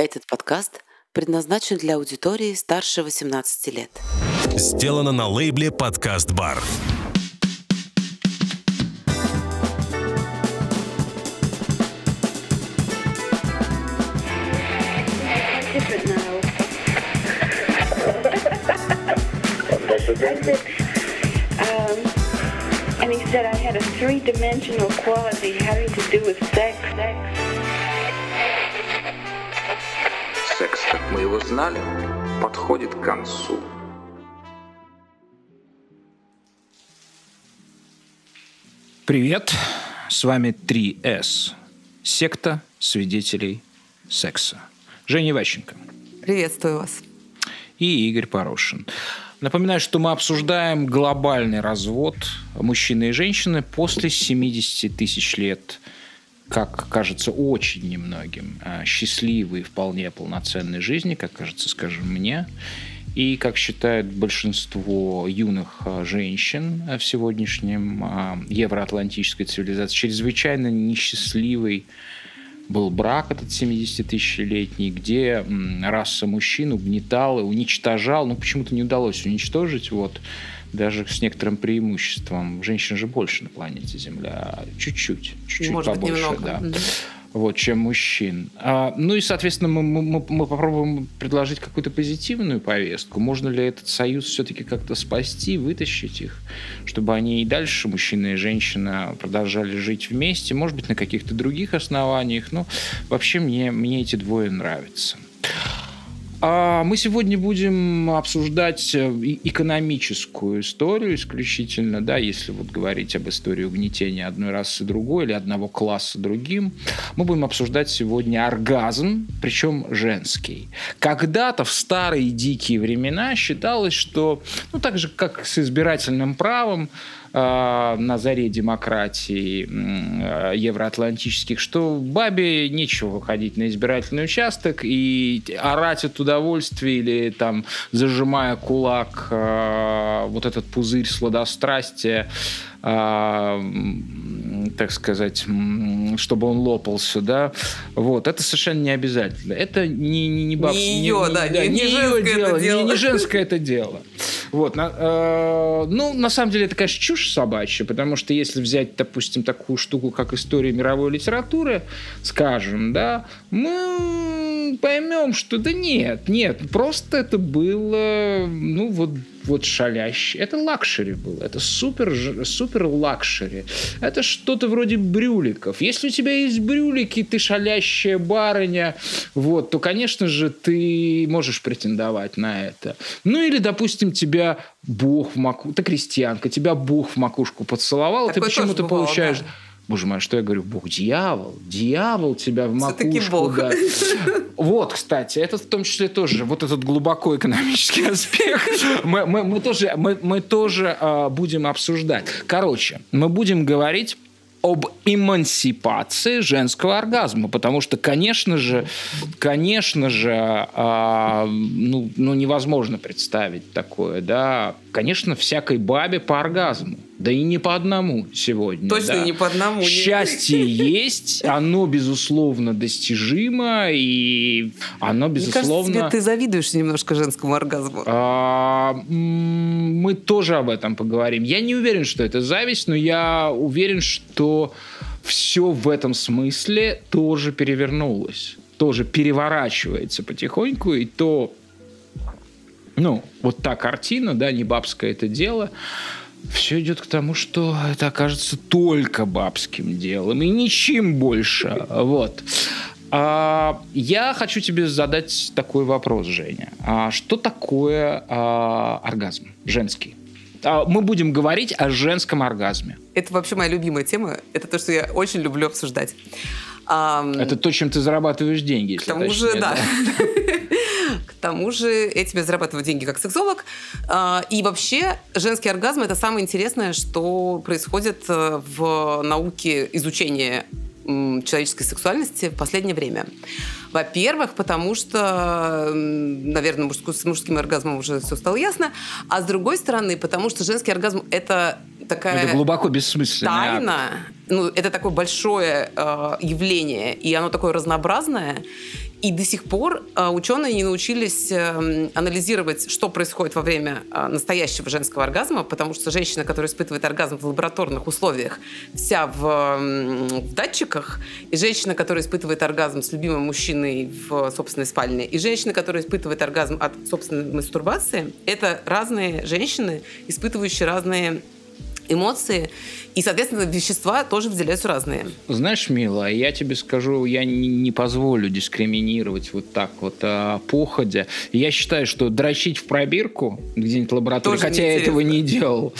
Этот подкаст предназначен для аудитории старше 18 лет. Сделано на лейбле Podcast Bar. And he said I had a three-dimensional quality having to do with sex. Секс, как мы его знали, подходит к концу. Привет, с вами 3С, секта свидетелей секса. Женя Иващенко. Приветствую вас. И Игорь Порошин. Напоминаю, что мы обсуждаем глобальный развод мужчины и женщины после 70 тысяч лет. Как кажется очень немногим, счастливой, вполне полноценной жизни, как кажется, скажем, мне, и, как считает большинство юных женщин в сегодняшнем евроатлантической цивилизации, чрезвычайно несчастливой был брак этот 70-тысячелетний, где раса мужчин угнетала, уничтожала, почему-то не удалось уничтожить, даже с некоторым преимуществом. Женщин же больше на планете Земля. Чуть-чуть может побольше, быть, да. Чем мужчин. Соответственно, мы попробуем предложить какую-то позитивную повестку. Можно ли этот союз все-таки как-то спасти, вытащить их, чтобы они и дальше, мужчина и женщина, продолжали жить вместе, может быть, на каких-то других основаниях. Вообще, мне эти двое нравятся. Мы сегодня будем обсуждать экономическую историю исключительно, если говорить об истории угнетения одной расы другой или одного класса другим. Мы будем обсуждать сегодня оргазм, причем женский. Когда-то в старые дикие времена считалось, что, так же, как с избирательным правом, на заре демократии евроатлантических, что бабе нечего выходить на избирательный участок и орать от удовольствия или зажимая кулак этот пузырь сладострастия, так сказать, чтобы он лопался, это совершенно не обязательно. Это не женское это дело. На самом деле, это, конечно, чушь собачья, потому что если взять, допустим, такую штуку, как история мировой литературы, скажем, мы поймем, что нет, просто это было, шаляще. Это лакшери было. Это супер лакшери. Это что-то вроде брюликов. Если у тебя есть брюлики, ты шалящая барыня, то, конечно же, ты можешь претендовать на это. Или, допустим, тебя Бог в макушку... Ты крестьянка, тебя Бог в макушку поцеловал, ты почему-то получаешь... Да. Боже мой, что я говорю? Бог, дьявол тебя в макушку. Все-таки Бог. Да. Кстати, это в том числе тоже этот глубоко экономический аспект мы тоже будем обсуждать. Короче, мы будем говорить об эмансипации женского оргазма, потому что, конечно же, невозможно представить такое, конечно, всякой бабе по оргазму. Да и не по одному сегодня. Точно не по одному. Счастье есть, оно, безусловно, достижимо, и оно, безусловно... Мне кажется, ты завидуешь немножко женскому оргазму. Мы тоже об этом поговорим. Я не уверен, что это зависть, но я уверен, что все в этом смысле тоже перевернулось, тоже переворачивается потихоньку, и то... та картина, не бабское это дело... Все идет к тому, что это окажется только бабским делом и ничем больше. Я хочу тебе задать такой вопрос, Женя. Что такое оргазм женский? Мы будем говорить о женском оргазме. Это вообще моя любимая тема. Это то, что я очень люблю обсуждать. Это то, чем ты зарабатываешь деньги. К тому же, К тому же этим я зарабатываю деньги как сексолог. И вообще женский оргазм – это самое интересное, что происходит в науке изучения человеческой сексуальности в последнее время. Во-первых, потому что, наверное, с мужским оргазмом уже все стало ясно. А с другой стороны, потому что женский оргазм – это такая... Это глубоко бессмысленная тайна. Это такое большое явление, и оно такое разнообразное. И до сих пор ученые не научились анализировать, что происходит во время настоящего женского оргазма, потому что женщина, которая испытывает оргазм в лабораторных условиях, вся в датчиках, и женщина, которая испытывает оргазм с любимым мужчиной в собственной спальне, и женщина, которая испытывает оргазм от собственной мастурбации, это разные женщины, испытывающие разные эмоции, и, соответственно, вещества тоже выделяются разные. Знаешь, милая, я тебе скажу, я не позволю дискриминировать вот так вот походя. Я считаю, что дрочить в пробирку где-нибудь в лаборатории, тоже хотя я этого не делал,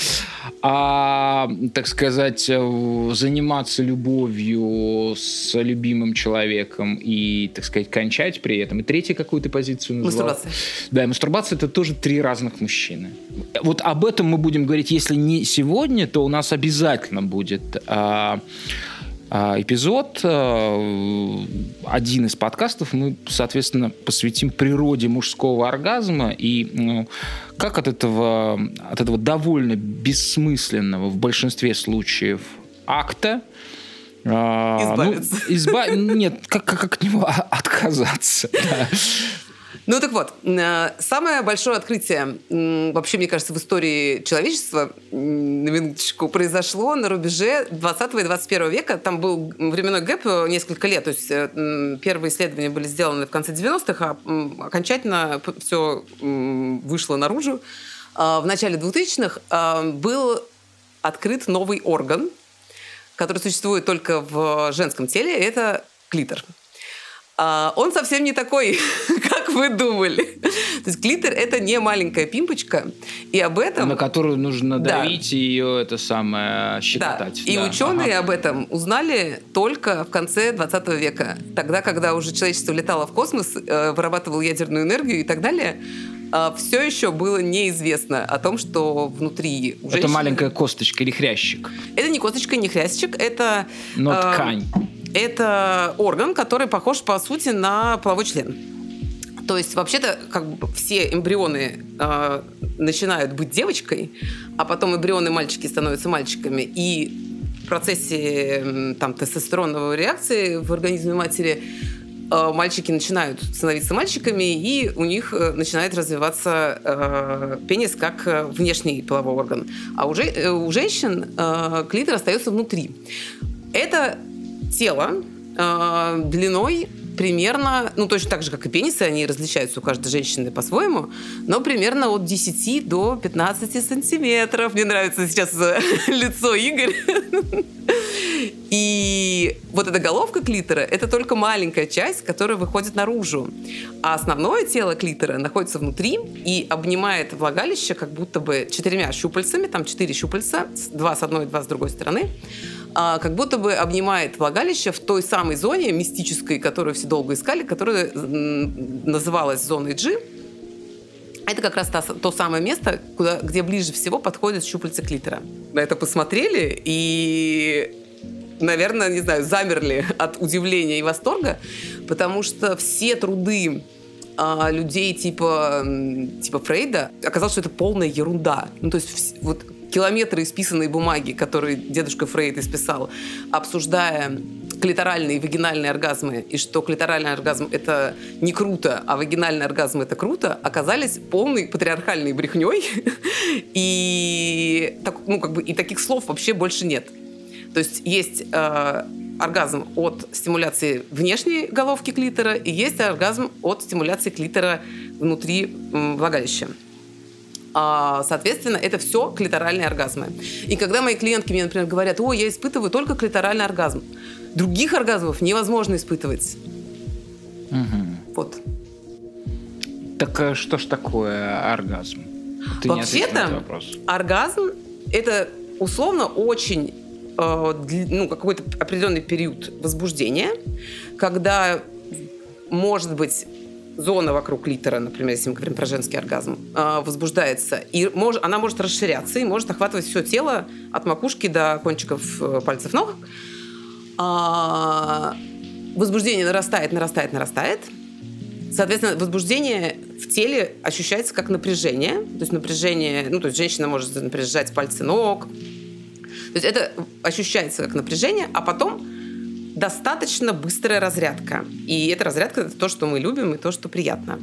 так сказать, заниматься любовью с любимым человеком и, так сказать, кончать при этом. И третью какую-то позицию назвала. Мастурбация. Да, и мастурбация — это тоже три разных мужчины. Вот об этом мы будем говорить, если не сегодня, то у нас обязательно будет эпизод. Один из подкастов мы, соответственно, посвятим природе мужского оргазма и как от этого довольно бессмысленного в большинстве случаев акта избавиться. Нет, как от него отказаться. Да. Ну так вот, самое большое открытие, вообще, мне кажется, в истории человечества, на минуточку, произошло на рубеже 20 и 21 века. Там был временной гэп несколько лет, то есть первые исследования были сделаны в конце 90-х, а окончательно все вышло наружу. В начале 2000-х был открыт новый орган, который существует только в женском теле, это клитор. Он совсем не такой, как вы думали. То есть клитор — это не маленькая пимпочка, и об этом... На которую нужно давить, да, и ее щекотать. Да. И ученые об этом узнали только в конце 20 века. Тогда, когда уже человечество летало в космос, вырабатывало ядерную энергию и так далее, все еще было неизвестно о том, что внутри у женщины... Это маленькая косточка или хрящик? Это не косточка, не хрящик, это... Но ткань. Это орган, который похож, по сути, на половой член. То есть, вообще-то, как бы все эмбрионы начинают быть девочкой, а потом эмбрионы-мальчики становятся мальчиками. И в процессе тестостероновой реакции в организме матери мальчики начинают становиться мальчиками, и у них начинает развиваться пенис как внешний половой орган. А у женщин клитор остается внутри. Это... тело длиной примерно, точно так же, как и пенисы, они различаются у каждой женщины по-своему, но примерно от 10 до 15 сантиметров. Мне нравится сейчас лицо Игоря. И вот эта головка клитора — это только маленькая часть, которая выходит наружу. А основное тело клитора находится внутри и обнимает влагалище как будто бы 4 щупальцами, 4 щупальца, 2 с одной и 2 с другой стороны, как будто бы обнимает влагалище в той самой зоне мистической, которую все долго искали, которая называлась зоной G. Это как раз то самое место, где ближе всего подходит щупальца клитора. На это посмотрели и, наверное, не знаю, замерли от удивления и восторга, потому что все труды людей типа Фрейда оказалось, что это полная ерунда. То есть вот километры исписанной бумаги, которые дедушка Фрейд исписал, обсуждая клиторальные и вагинальные оргазмы, и что клиторальный оргазм — это не круто, а вагинальный оргазм — это круто, оказались полной патриархальной брехней. И таких слов вообще больше нет. То есть есть оргазм от стимуляции внешней головки клитора, и есть оргазм от стимуляции клитора внутри влагалища. Соответственно, это все клиторальные оргазмы. И когда мои клиентки мне, например, говорят: «Ой, я испытываю только клиторальный оргазм», других оргазмов невозможно испытывать. Угу. Вот. Так что ж такое оргазм? Ты вообще-то не ответил на этот вопрос. Оргазм – это условно очень какой-то определенный период возбуждения, когда, может быть, зона вокруг клитора, например, если мы говорим про женский оргазм, возбуждается. И она может расширяться и может охватывать все тело от макушки до кончиков пальцев ног. Возбуждение нарастает. Соответственно, возбуждение в теле ощущается как напряжение. То есть напряжение... женщина может напряжать пальцы ног. То есть это ощущается как напряжение, а потом достаточно быстрая разрядка. И эта разрядка – это то, что мы любим, и то, что приятно.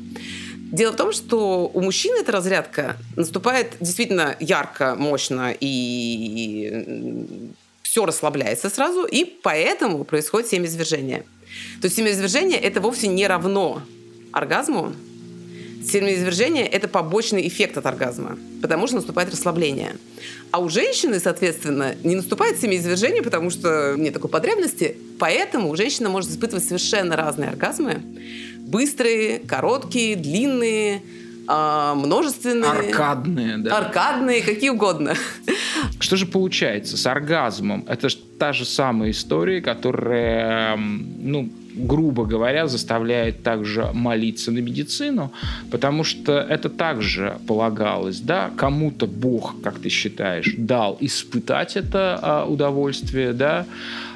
Дело в том, что у мужчин эта разрядка наступает действительно ярко, мощно, и все расслабляется сразу, и поэтому происходит семяизвержение. То есть семяизвержение – это вовсе не равно оргазму. Семяизвержение – это побочный эффект от оргазма, потому что наступает расслабление. А у женщины, соответственно, не наступает семяизвержение, потому что нет такой потребности, поэтому женщина может испытывать совершенно разные оргазмы. Быстрые, короткие, длинные, множественные. Аркадные, да. Аркадные, какие угодно. Что же получается с оргазмом? Это же та же самая история, которая, грубо говоря, заставляет также молиться на медицину, потому что это также полагалось, да, кому-то Бог, как ты считаешь, дал испытать это удовольствие, да,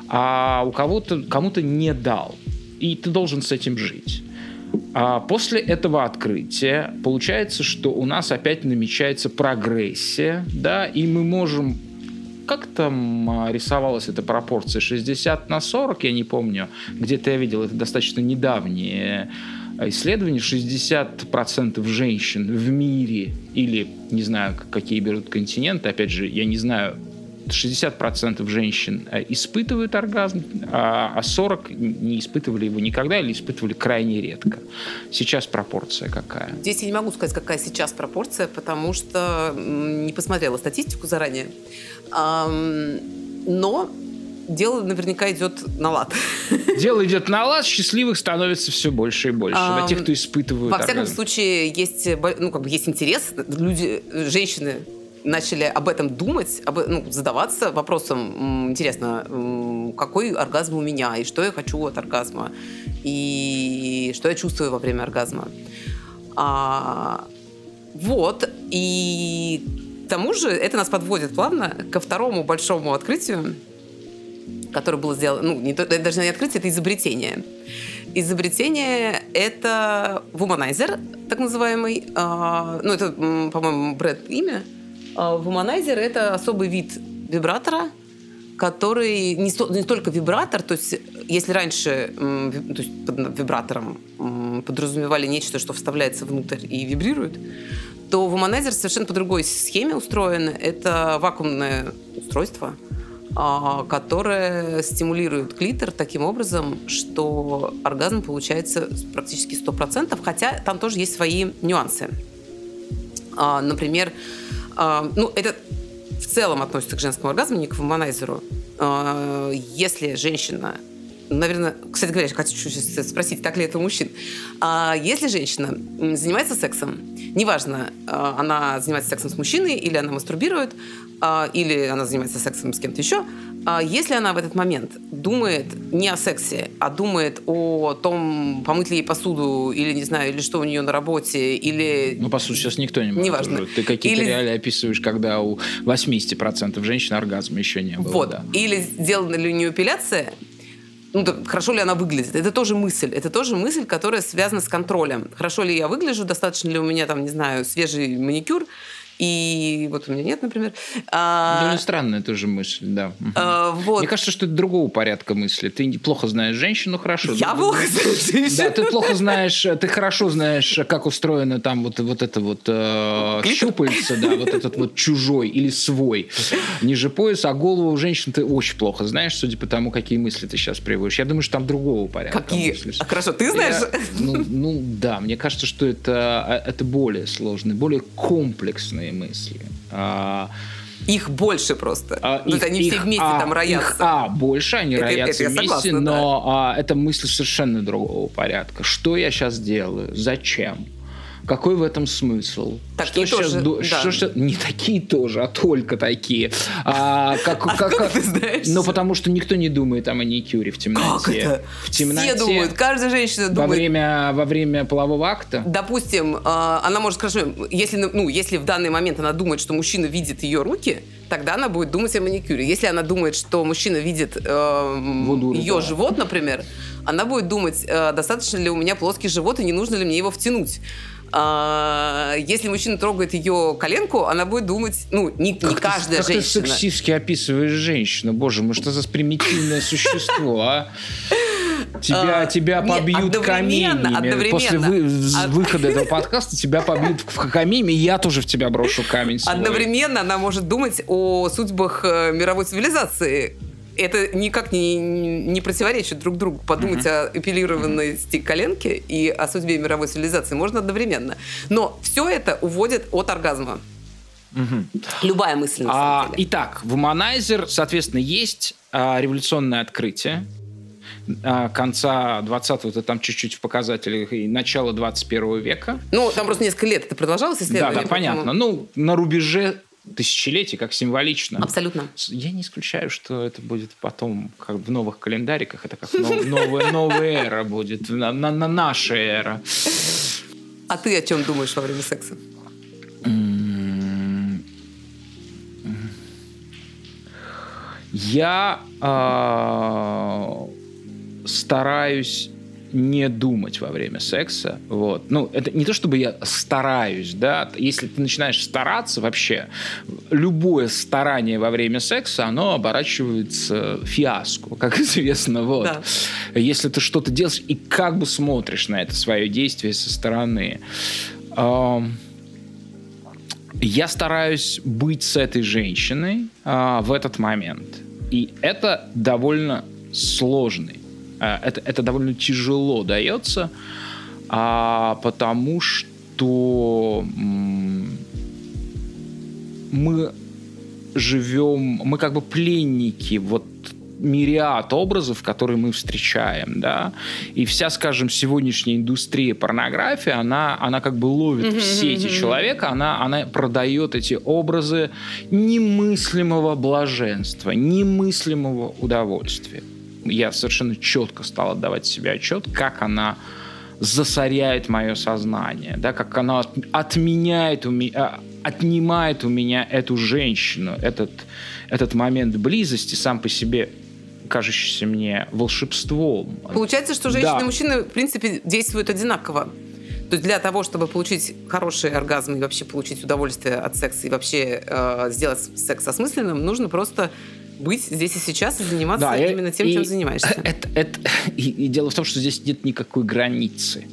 а у кого-то, кому-то не дал, и ты должен с этим жить. А после этого открытия получается, что у нас опять намечается прогрессия, да, и мы можем... Как там рисовалась эта пропорция? 60/40, я не помню. Где-то я видел, это достаточно недавнее исследование. 60% женщин в мире, или, не знаю, какие берут континенты, опять же, я не знаю, 60% женщин испытывают оргазм, а 40% не испытывали его никогда или испытывали крайне редко. Сейчас пропорция какая? Здесь я не могу сказать, какая сейчас пропорция, потому что не посмотрела статистику заранее. Но дело наверняка идет на лад. Дело идет на лад, счастливых становится все больше и больше. На тех, кто испытывает оргазм. Во всяком случае, есть интерес. Женщины начали об этом думать, задаваться вопросом, интересно, какой оргазм у меня, и что я хочу от оргазма, и что я чувствую во время оргазма. И к тому же это нас подводит плавно ко второму большому открытию, которое было сделано, даже не открытие, это изобретение. Изобретение — это Womanizer, так называемый, это, по-моему, бренд имя. Womanizer — это особый вид вибратора, который не только вибратор, то есть если раньше под вибратором подразумевали нечто, что вставляется внутрь и вибрирует, то Womanizer совершенно по другой схеме устроен. Это вакуумное устройство, которое стимулирует клитор таким образом, что оргазм получается практически 100%, хотя там тоже есть свои нюансы. Например, это в целом относится к женскому оргазму, не к вуманайзеру. Если женщина, наверное, кстати говоря, я хочу сейчас спросить, так ли это у мужчин. Если женщина занимается сексом, неважно, она занимается сексом с мужчиной, или она мастурбирует, или она занимается сексом с кем-то еще, если она в этот момент думает не о сексе, а думает о том, помыть ли ей посуду, или, не знаю, или что у нее на работе, или... Посуду сейчас никто не мастурбирует. Ты какие-то реалии описываешь, когда у 80% женщин оргазма еще не было. Вот. Да. Или сделана ли у нее эпиляция, хорошо ли она выглядит. Это тоже мысль, которая связана с контролем. Хорошо ли я выгляжу, достаточно ли у меня, свежий маникюр, и вот у меня нет, например. Странная тоже мысль, да. Мне кажется, что это другого порядка мысли. Ты плохо знаешь женщину, хорошо. Я плохо знаю женщину. Да, ты плохо знаешь, ты хорошо знаешь, как устроено там щупальце, да, этот чужой или свой ниже пояса, а голову у женщин ты очень плохо знаешь, судя по тому, какие мысли ты сейчас приводишь. Я думаю, что там другого порядка. Какие? Хорошо, ты знаешь? Да, мне кажется, что это более сложный, более комплексный мысли. Их больше просто. Они все вместе там роятся. Больше они роятся вместе, согласна, но да. Это мысль совершенно другого порядка. Что я сейчас делаю? Зачем? Какой в этом смысл? Такие что тоже. Не такие тоже, а только такие. Откуда ты знаешь? Потому что никто не думает о маникюре в темноте. Как это? В темноте. Все думают, каждая женщина думает. Во время полового акта? Допустим, она может, хорошо, если в данный момент она думает, что мужчина видит ее руки, тогда она будет думать о маникюре. Если она думает, что мужчина видит ее живот, например, она будет думать, достаточно ли у меня плоский живот и не нужно ли мне его втянуть. если мужчина трогает ее коленку, она будет думать, ну, не каждая женщина. Как ты сексистски описываешь женщину? Боже мой, что за примитивное существо, а? Тебя побьют камнями. После выхода этого подкаста тебя побьют камнями, и я тоже в тебя брошу камень свой. Одновременно она может думать о судьбах мировой цивилизации. Это никак не противоречит друг другу. Подумать о эпилированности коленки и о судьбе мировой цивилизации можно одновременно. Но все это уводит от оргазма. Любая мысль. Итак, Womanizer, соответственно, есть революционное открытие конца 20-го, это там чуть-чуть в показателях, и начало 21 века. Ну, там просто несколько лет это продолжалось исследование. Да, понятно. Поэтому... Ну, на рубеже тысячелетий, как символично. Абсолютно. Я не исключаю, что это будет потом, как в новых календариках, это как новая эра будет, на наша эра. А ты о чем думаешь во время секса? Я стараюсь не думать во время секса. Вот. Ну, это не то, чтобы я стараюсь, да. Если ты начинаешь стараться вообще, любое старание во время секса, оно оборачивается фиаско, как известно. Вот. Да. Если ты что-то делаешь и как бы смотришь на это свое действие со стороны. Я стараюсь быть с этой женщиной в этот момент. И это довольно сложный. Это довольно тяжело дается, потому что мы живем, мы как бы пленники вот мириад образов, которые мы встречаем, да, и вся, скажем, сегодняшняя индустрия порнографии, она как бы ловит в сети человека, она продает эти образы немыслимого блаженства, немыслимого удовольствия. Я совершенно четко стал отдавать себе отчет, как она засоряет мое сознание, да, как она отнимает у меня эту женщину, этот момент близости сам по себе кажущийся мне волшебством. Получается, что женщины и мужчины, в принципе, действуют одинаково. То есть для того, чтобы получить хороший оргазм и вообще получить удовольствие от секса и вообще сделать секс осмысленным, нужно просто... быть здесь и сейчас и заниматься именно тем, чем занимаешься. И дело в том, что здесь нет никакой границы.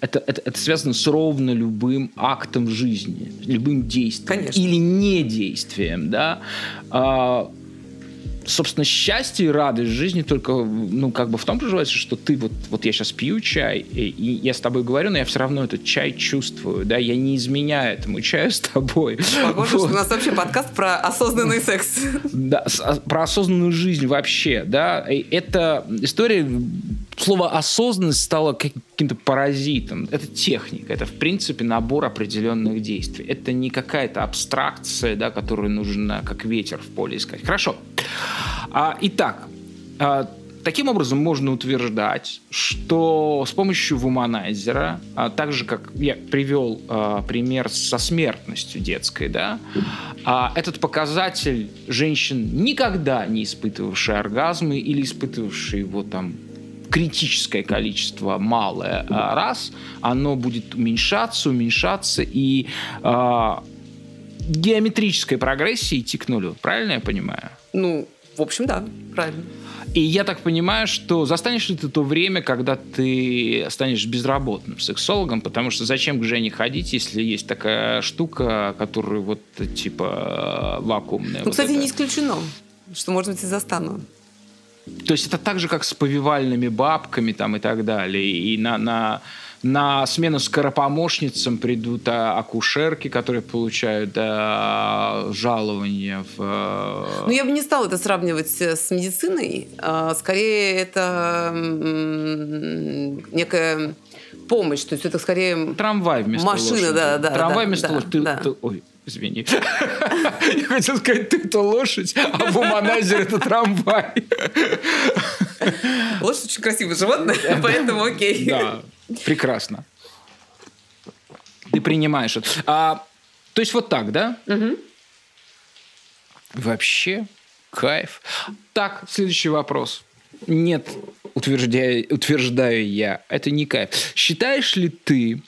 Это связано с ровно любым актом жизни, любым действием. Конечно. Или недействием. Да? Собственно, счастье и радость жизни только как бы в том проживается, что ты вот я сейчас пью чай, и я с тобой говорю, но я все равно этот чай чувствую, да, я не изменяю этому чаю с тобой. Похоже, что у нас вообще подкаст про осознанный секс. Да, про осознанную жизнь вообще, да. Это история, слово осознанность стало каким-то паразитом. Это техника, это, в принципе, набор определенных действий. Это не какая-то абстракция, да, которую нужно как ветер в поле искать. Хорошо. Итак, таким образом можно утверждать, что с помощью Womanizer, так же, как я привел пример со смертностью детской, да, этот показатель женщин, никогда не испытывавших оргазмы или испытывавших его там критическое количество, малое раз, оно будет уменьшаться, и геометрической прогрессии идти к нулю. Правильно я понимаю? Ну, в общем, да, правильно. И я так понимаю, что застанешь ли ты то время, когда ты станешь безработным сексологом, потому что зачем к Жене ходить, если есть такая штука, которая вот типа вакуумная. Ну, вот кстати, это не исключено, что, может быть, и застану. То есть это так же, как с повивальными бабками там, и так далее. И на смену скоропомощницам придут акушерки, которые получают жалования. Ну, я бы не стала это сравнивать с медициной. Скорее, это некая помощь. То есть это скорее... Трамвай вместо машина, лошади. Да. Трамвай вместо лошади. Да. Ой. Извини. Я хотел сказать, ты-то лошадь, а Womanizer это трамвай. Лошадь очень красивое животное, поэтому окей. Да, прекрасно. Ты принимаешь это. То есть вот так, да? Вообще кайф. Так, следующий вопрос. Нет, утверждаю я, это не кайф. Считаешь ли ты,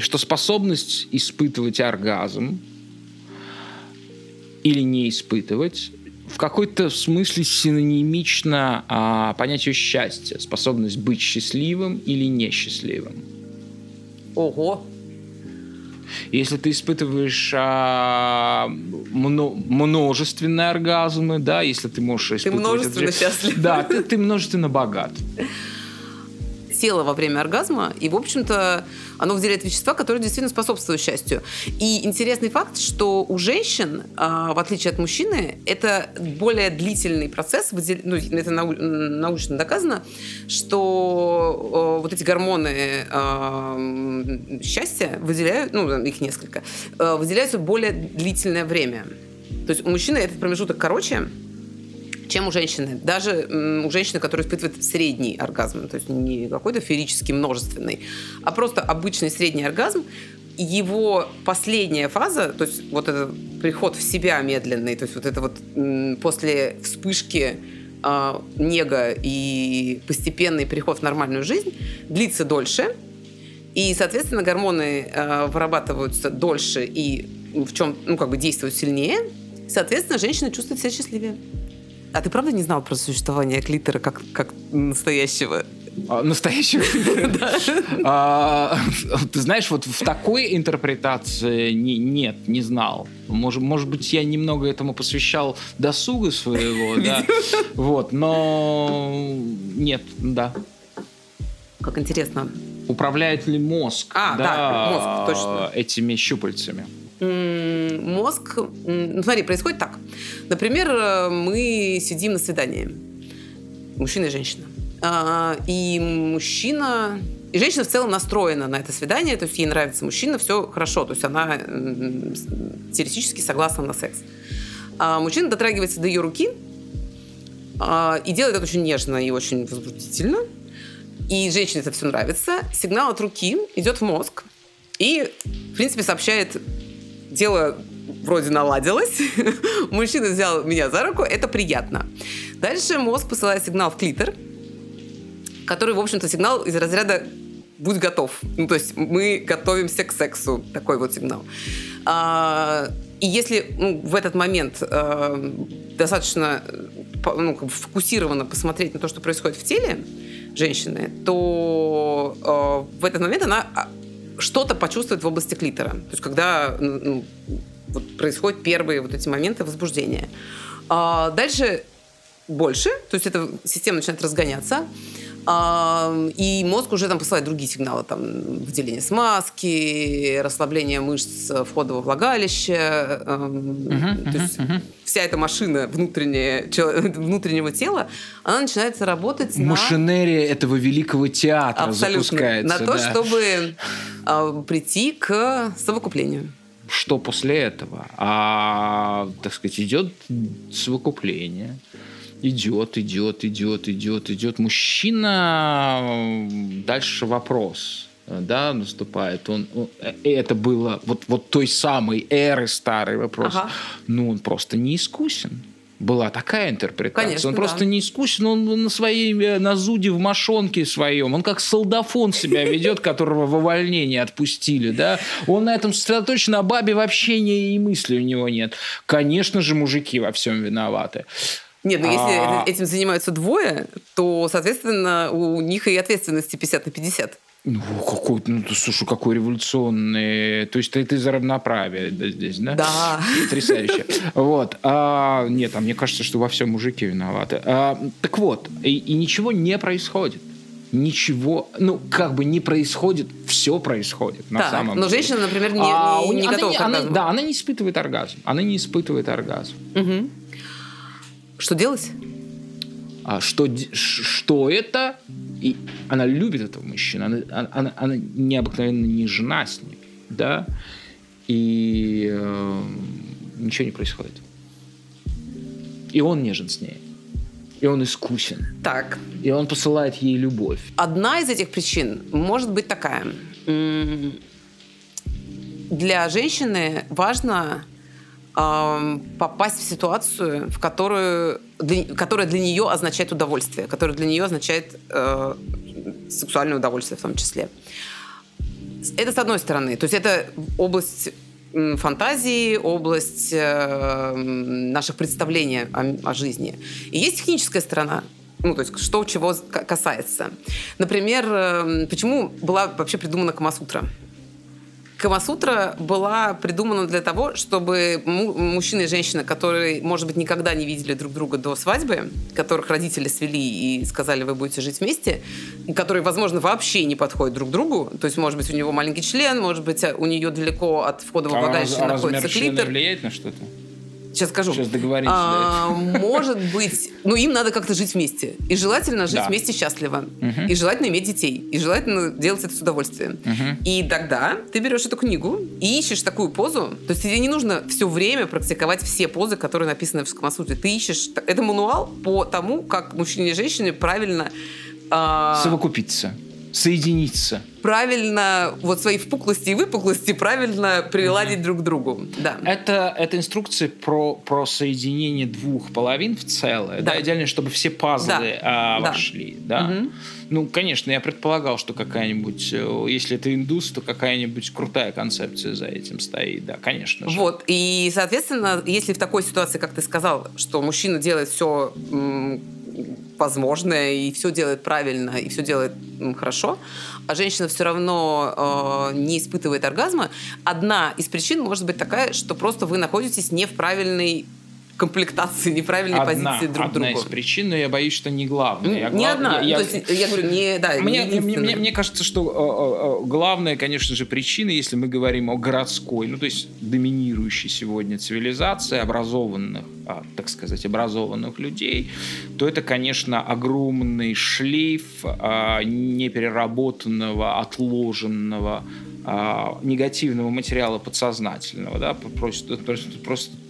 что способность испытывать оргазм или не испытывать в какой-то смысле синонимично понятию счастья, способность быть счастливым или несчастливым. Ого! Если ты испытываешь множественные оргазмы, да, если ты можешь испытывать... Ты множественно счастлив. Да, ты множественно богат. Тело во время оргазма, и, в общем-то, оно выделяет вещества, которые действительно способствуют счастью. И интересный факт, что у женщин, в отличие от мужчины, это более длительный процесс, ну, это научно доказано, что вот эти гормоны счастья выделяют, ну, их несколько, выделяются более длительное время. То есть у мужчины этот промежуток короче, чем у женщины. Даже у женщины, которая испытывает средний оргазм, то есть не какой-то феерический множественный, а просто обычный средний оргазм, его последняя фаза, то есть вот этот приход в себя медленный, то есть вот это вот после вспышки нега и постепенный переход в нормальную жизнь длится дольше, и, соответственно, гормоны вырабатываются дольше и в чем, ну, как бы действуют сильнее, соответственно, женщина чувствует себя счастливее. А ты правда не знал про существование клитора как настоящего? Настоящего? Да. Ты знаешь, вот в такой интерпретации нет, не знал. Может быть, я немного этому посвящал досуга своего, да. Вот, но нет, да. Как интересно. Управляет ли мозг этими щупальцами? Мозг... Ну, смотри, происходит так. Например, мы сидим на свидании. Мужчина и женщина. И женщина в целом настроена на это свидание, то есть ей нравится мужчина, все хорошо, то есть она теоретически согласна на секс. А мужчина дотрагивается до ее руки и делает это очень нежно и очень возбудительно. И женщине это все нравится. Сигнал от руки идет в мозг и, в принципе, сообщает... Дело вроде наладилось. Мужчина взял меня за руку. Это приятно. Дальше мозг посылает сигнал в клитор, который, в общем-то, сигнал из разряда «будь готов». Ну, то есть мы готовимся к сексу. Такой вот сигнал. И если в этот момент достаточно фокусированно посмотреть на то, что происходит в теле женщины, то в этот момент она... что-то почувствовать в области клитора. То есть когда происходят первые вот эти моменты возбуждения. А дальше больше, то есть эта система начинает разгоняться, и мозг уже там посылает другие сигналы, там выделение смазки, расслабление мышц входа во влагалище. Вся эта машина внутреннего тела, она начинает работать на... Машинерия этого великого театра абсолютно запускается. На то, чтобы прийти к совокуплению. Что после этого? Идет совокупление. Идет. Мужчина, дальше вопрос, да, наступает. Это было вот той самой эры старый вопрос. Ага. Ну, он просто не искусен. Была такая интерпретация. Конечно, он просто не искусен, он на зуде в мошонке своем, он как солдафон себя ведет, которого в увольнение отпустили, да? Он на этом сосредоточен, а бабе вообще и мысли у него нет. Конечно же, мужики во всем виноваты. Нет, но если этим занимаются двое, то, соответственно, у них и ответственности 50 на 50. Какой революционный... То есть ты за равноправие здесь, да? Да. Потрясающе. А мне кажется, что во всем мужики виноваты. Так вот, и ничего не происходит. Ничего, не происходит, все происходит на самом деле. Но женщина, например, не готова к оргазму. Да, она не испытывает оргазм. Угу. Что делать? Что это? И она любит этого мужчину. Она необыкновенно нежна с ним. Да? И ничего не происходит. И он нежен с ней. И он искусен. Так. И он посылает ей любовь. Одна из этих причин может быть такая. Для женщины важно... попасть в ситуацию, в которая для нее означает удовольствие, которая для нее означает сексуальное удовольствие в том числе. Это с одной стороны. То есть это область фантазии, область наших представлений о жизни. И есть техническая сторона. Ну, то есть что чего касается. Например, почему была вообще придумана Камасутра? Камасутра была придумана для того, чтобы мужчины и женщины, которые, может быть, никогда не видели друг друга до свадьбы, которых родители свели и сказали, вы будете жить вместе, которые, возможно, вообще не подходят друг другу, то есть, может быть, у него маленький член, может быть, у нее далеко от входа во влагалище находится клитор. А влияет на что-то? Сейчас скажу. Сейчас договоримся. Может быть, ну им надо как-то жить вместе. И желательно жить вместе счастливо. Угу. И желательно иметь детей. И желательно делать это с удовольствием. Угу. И тогда ты берешь эту книгу и ищешь такую позу. То есть тебе не нужно все время практиковать все позы, которые написаны в Камасутре. Ты ищешь... Это мануал по тому, как мужчине и женщине правильно... совокупиться. Соединиться. Правильно, вот свои впуклости и выпуклости правильно приладить друг к другу. Да. Это инструкция про соединение двух половин в целое. Да. Да, идеально, чтобы все пазлы вошли. Да. Угу. Ну, конечно, я предполагал, что какая-нибудь, если это индус, то какая-нибудь крутая концепция за этим стоит. Да, конечно же. Вот, и, соответственно, если в такой ситуации, как ты сказал, что мужчина делает все... возможное, и все делает правильно, и все делает хорошо, а женщина все равно не испытывает оргазма, одна из причин может быть такая, что просто вы находитесь не в правильной комплектации, неправильной позиции друг к другу. Одна из причин, но я боюсь, что не главная. Мне кажется, что главная, конечно же, причина, если мы говорим о городской, ну, то есть доминирующей сегодня цивилизации, образованных, так сказать, образованных людей, то это, конечно, огромный шлейф непереработанного, отложенного негативного материала подсознательного, да, просто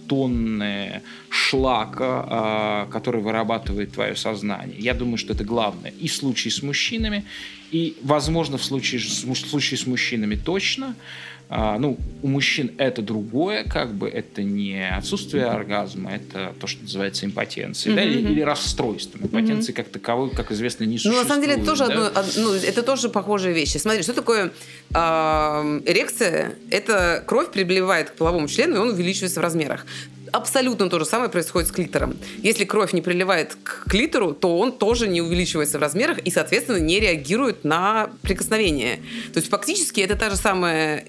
тонны шлака, который вырабатывает твое сознание. Я думаю, что это главное. И в случае с мужчинами, и, возможно, в случае с мужчинами точно. Ну, у мужчин это другое, как бы это не отсутствие оргазма, это то, что называется импотенцией, да, или расстройством. Импотенции как таковой, как известно, не существует. Ну, на самом деле, это тоже, это тоже похожие вещи. Смотри, что такое эрекция? Это кровь приливает к половому члену, и он увеличивается в размерах. Абсолютно то же самое происходит с клитором. Если кровь не приливает к клитору, то он тоже не увеличивается в размерах и, соответственно, не реагирует на прикосновение. То есть фактически это та же самая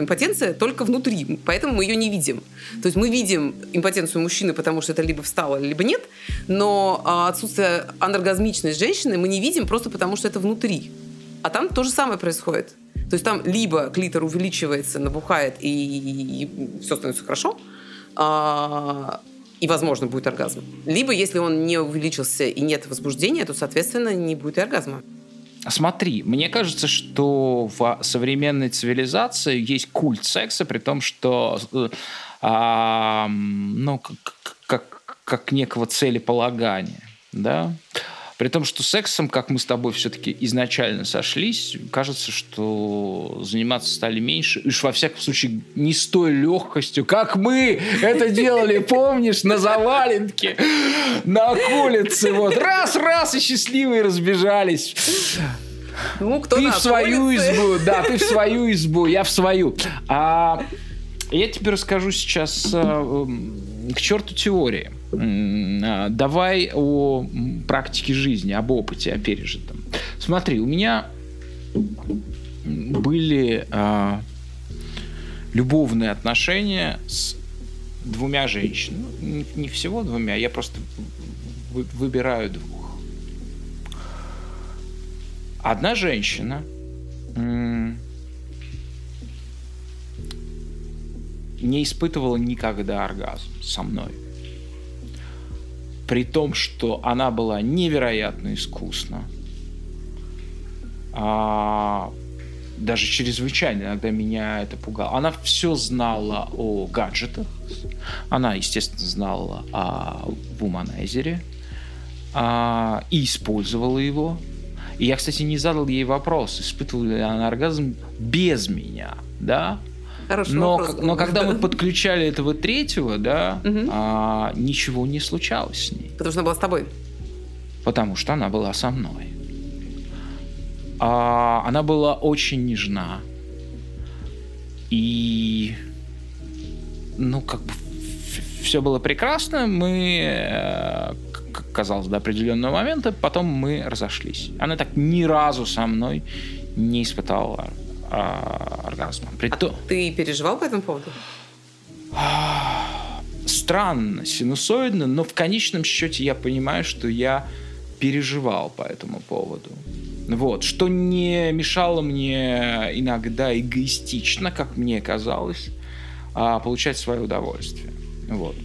импотенция, только внутри. Поэтому мы ее не видим. То есть мы видим импотенцию мужчины, потому что это либо встало, либо нет, но отсутствие аноргазмичности женщины мы не видим просто потому, что это внутри. А там то же самое происходит. То есть там либо клитор увеличивается, набухает и все становится хорошо, и, возможно, будет оргазм. Либо, если он не увеличился и нет возбуждения, то, соответственно, не будет и оргазма. Смотри, мне кажется, что в современной цивилизации есть культ секса, при том, что как некого целеполагания, да? При том, что сексом, как мы с тобой все-таки изначально сошлись, кажется, что заниматься стали меньше. И уж во всяком случае не с той легкостью, как мы это делали, помнишь, на заваленке, на околице. Вот. Раз-раз и счастливые разбежались. Ну, кто ты в свою избу, да, ты в свою избу, я в свою. Я тебе расскажу сейчас к черту теории. Давай о практике жизни, об опыте, о пережитом. Смотри, у меня были любовные отношения с двумя женщинами. Ну, не всего двумя, я просто выбираю двух. Одна женщина... не испытывала никогда оргазм со мной. При том, что она была невероятно искусна. Даже чрезвычайно иногда меня это пугало. Она все знала о гаджетах. Она, естественно, знала о Womanizer. И использовала его. И я, кстати, не задал ей вопрос, испытывала ли она оргазм без меня. Да? Но когда мы подключали этого третьего, да, ничего не случалось с ней. Потому что она была с тобой. Потому что она была со мной. Она была очень нежна. И... ну, как бы все было прекрасно. Мы, казалось, до определенного момента. Потом мы разошлись. Она так ни разу со мной не испытала оргазма. Ты переживал по этому поводу? Странно, синусоидно, но в конечном счете я понимаю, что я переживал по этому поводу. Вот. Что не мешало мне иногда эгоистично, как мне казалось, получать свое удовольствие. Вот.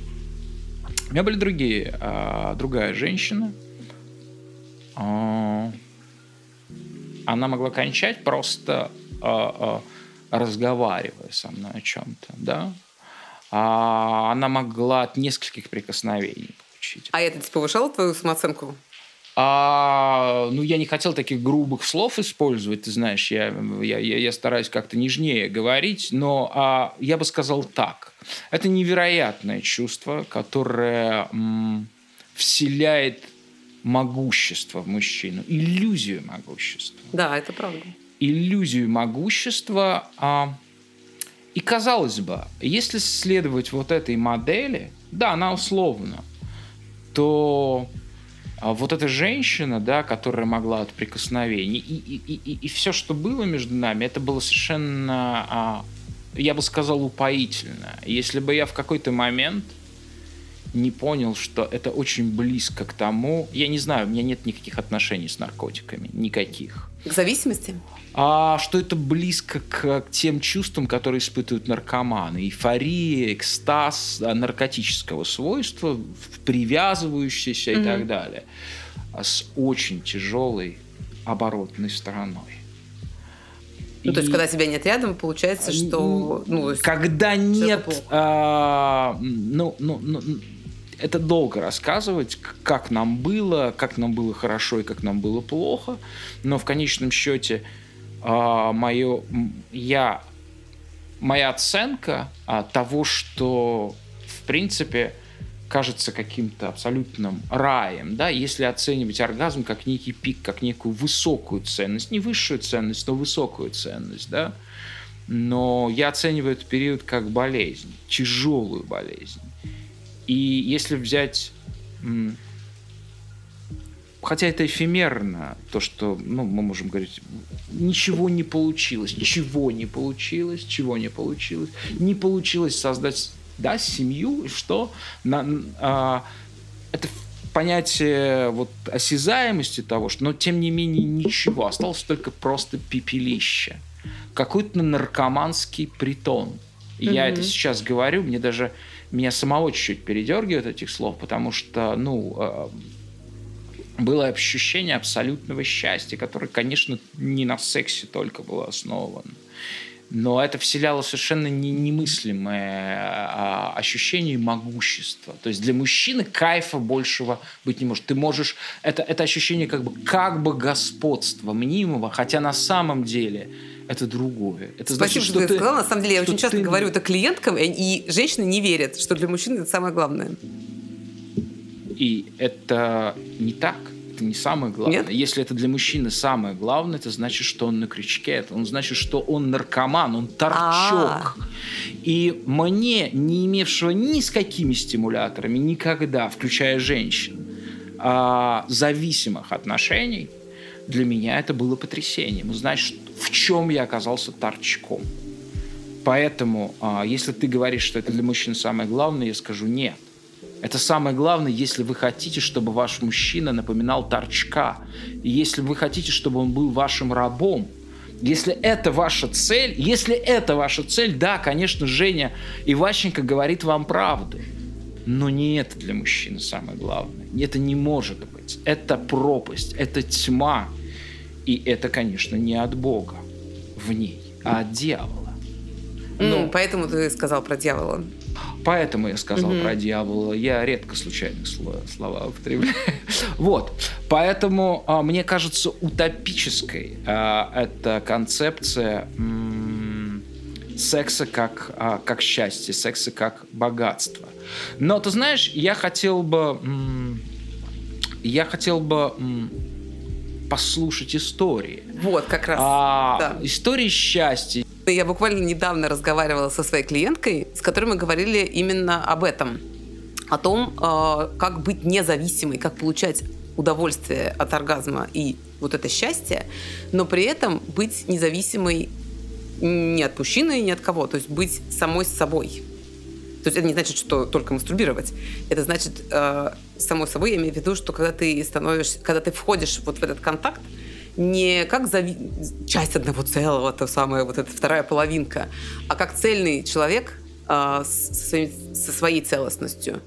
У меня были другая женщина. Она могла кончать, просто разговаривая со мной о чем-то, да? Она могла от нескольких прикосновений получить. А это повышало твою самооценку? Ну, я не хотел таких грубых слов использовать, ты знаешь, я стараюсь как-то нежнее говорить, но я бы сказал так. Это невероятное чувство, которое вселяет могущество в мужчину, иллюзию могущества. Да, это правда. Иллюзию могущества. И, казалось бы, если следовать вот этой модели, да, она условна, то... вот эта женщина, да, которая могла от прикосновений, и все, что было между нами, это было совершенно, я бы сказал, упоительно. Если бы я в какой-то момент не понял, что это очень близко к тому... Я не знаю, у меня нет никаких отношений с наркотиками. Никаких. К зависимости? Что это близко к тем чувствам, которые испытывают наркоманы. Эйфория, экстаз наркотического свойства, привязывающийся и так далее. С очень тяжелой оборотной стороной. Ну, то есть, когда тебя нет рядом, получается, что... когда нет... это долго рассказывать, как нам было хорошо и как нам было плохо. Но в конечном счете моя оценка того, что, в принципе, кажется каким-то абсолютным раем, да, если оценивать оргазм как некий пик, как некую высокую ценность, не высшую ценность, но высокую ценность, да. Но я оцениваю этот период как болезнь, тяжелую болезнь. И если взять, хотя это эфемерно, то, что мы можем говорить, ничего не получилось создать, да, семью, и что? Это понятие вот осязаемости того, что, но тем не менее ничего, осталось только просто пепелище, какой-то наркоманский притон. Я это сейчас говорю, мне даже... Меня самого чуть-чуть передергивает этих слов, потому что, было ощущение абсолютного счастья, которое, конечно, не на сексе только было основано. Но это вселяло совершенно немыслимое ощущение могущества. То есть для мужчины кайфа большего быть не может. Ты можешь... Это ощущение как бы господства мнимого, хотя на самом деле... это другое. Это спасибо, значит, что ты сказала. На самом деле, я очень часто говорю это клиенткам, и женщины не верят, что для мужчин это самое главное. И это не так. Это не самое главное. Нет? Если это для мужчины самое главное, это значит, что он на крючке. Это значит, что он наркоман, он торчок. И мне, не имевшего ни с какими стимуляторами никогда, включая женщин, зависимых отношений, для меня это было потрясением. Значит, в чем я оказался торчком. Поэтому, если ты говоришь, что это для мужчин самое главное, я скажу нет. Это самое главное, если вы хотите, чтобы ваш мужчина напоминал торчка. Если вы хотите, чтобы он был вашим рабом. Если это ваша цель, да, конечно, Женя Иващенко говорит вам правду. Но не это для мужчины самое главное. Это не может быть. Это пропасть, это тьма. И это, конечно, не от Бога в ней, а от дьявола. Поэтому ты сказал про дьявола. Поэтому я сказал про дьявола. Я редко случайные слова употребляю. Вот. Поэтому, мне кажется, утопической эта концепция секса как счастье, секса как богатство. Но, ты знаешь, я хотел бы послушать истории. Вот, как раз. Да. Истории счастья. Я буквально недавно разговаривала со своей клиенткой, с которой мы говорили именно об этом. О том, как быть независимой, как получать удовольствие от оргазма и вот это счастье, но при этом быть независимой ни от мужчины, ни от кого. То есть быть самой с собой. То есть это не значит, что только мастурбировать. Это значит, самой собой я имею в виду, что когда ты становишься, когда ты входишь вот в этот контакт, не как часть одного целого, то самое, вот эта вторая половинка, а как цельный человек со своей целостностью.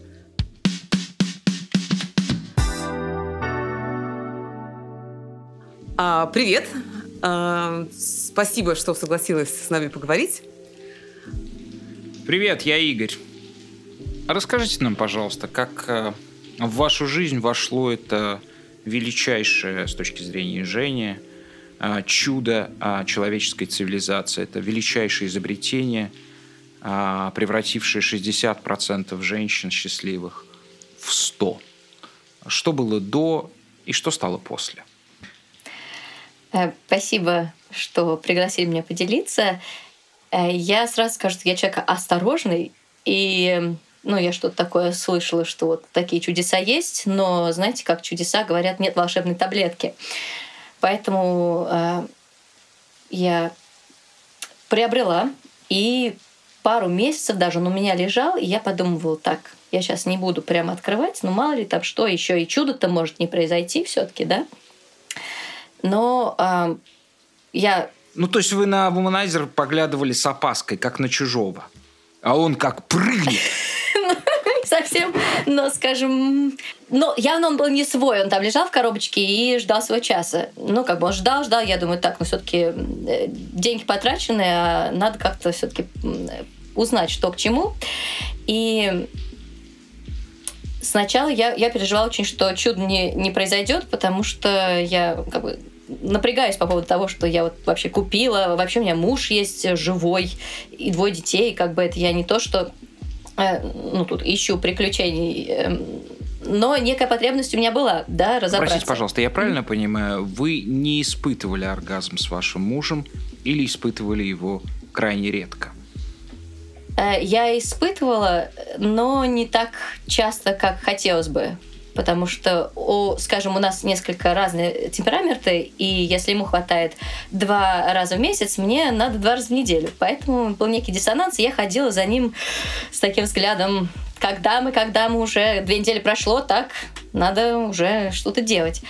Привет! Спасибо, что согласилась с нами поговорить. Привет, я Игорь. Расскажите нам, пожалуйста, как в вашу жизнь вошло это величайшее, с точки зрения Жени, чудо человеческой цивилизации. Это величайшее изобретение, превратившее 60% женщин счастливых в 100%. Что было до и что стало после? Спасибо, что пригласили меня поделиться. Я сразу скажу, что я человек осторожный, и я что-то такое слышала, что вот такие чудеса есть, но, знаете, как чудеса, говорят, нет волшебной таблетки. Поэтому я приобрела, и пару месяцев даже он у меня лежал, и я подумывала так, я сейчас не буду прямо открывать, но мало ли там что, еще и чудо-то может не произойти все-таки, да? Но я... то есть вы на Womanizer поглядывали с опаской, как на чужого, а он как прыгнет. Совсем, явно он был не свой, он там лежал в коробочке и ждал своего часа. Он ждал, я думаю, все-таки деньги потрачены, а надо как-то все-таки узнать, что к чему. И сначала я переживала очень, что чудо не произойдет, потому что я напрягаюсь по поводу того, что я вообще купила, вообще у меня муж есть живой и 2 детей, это я не то, что тут ищу приключений, но некая потребность у меня была, да, разобраться. Простите, пожалуйста, я правильно понимаю, вы не испытывали оргазм с вашим мужем или испытывали его крайне редко? Я испытывала, но не так часто, как хотелось бы. Потому что, у нас несколько разные темпераменты, и если ему хватает 2 раза в месяц, мне надо 2 раза в неделю. Поэтому был некий диссонанс, и я ходила за ним с таким взглядом, когда мы уже 2 недели прошло, так надо уже что-то делать.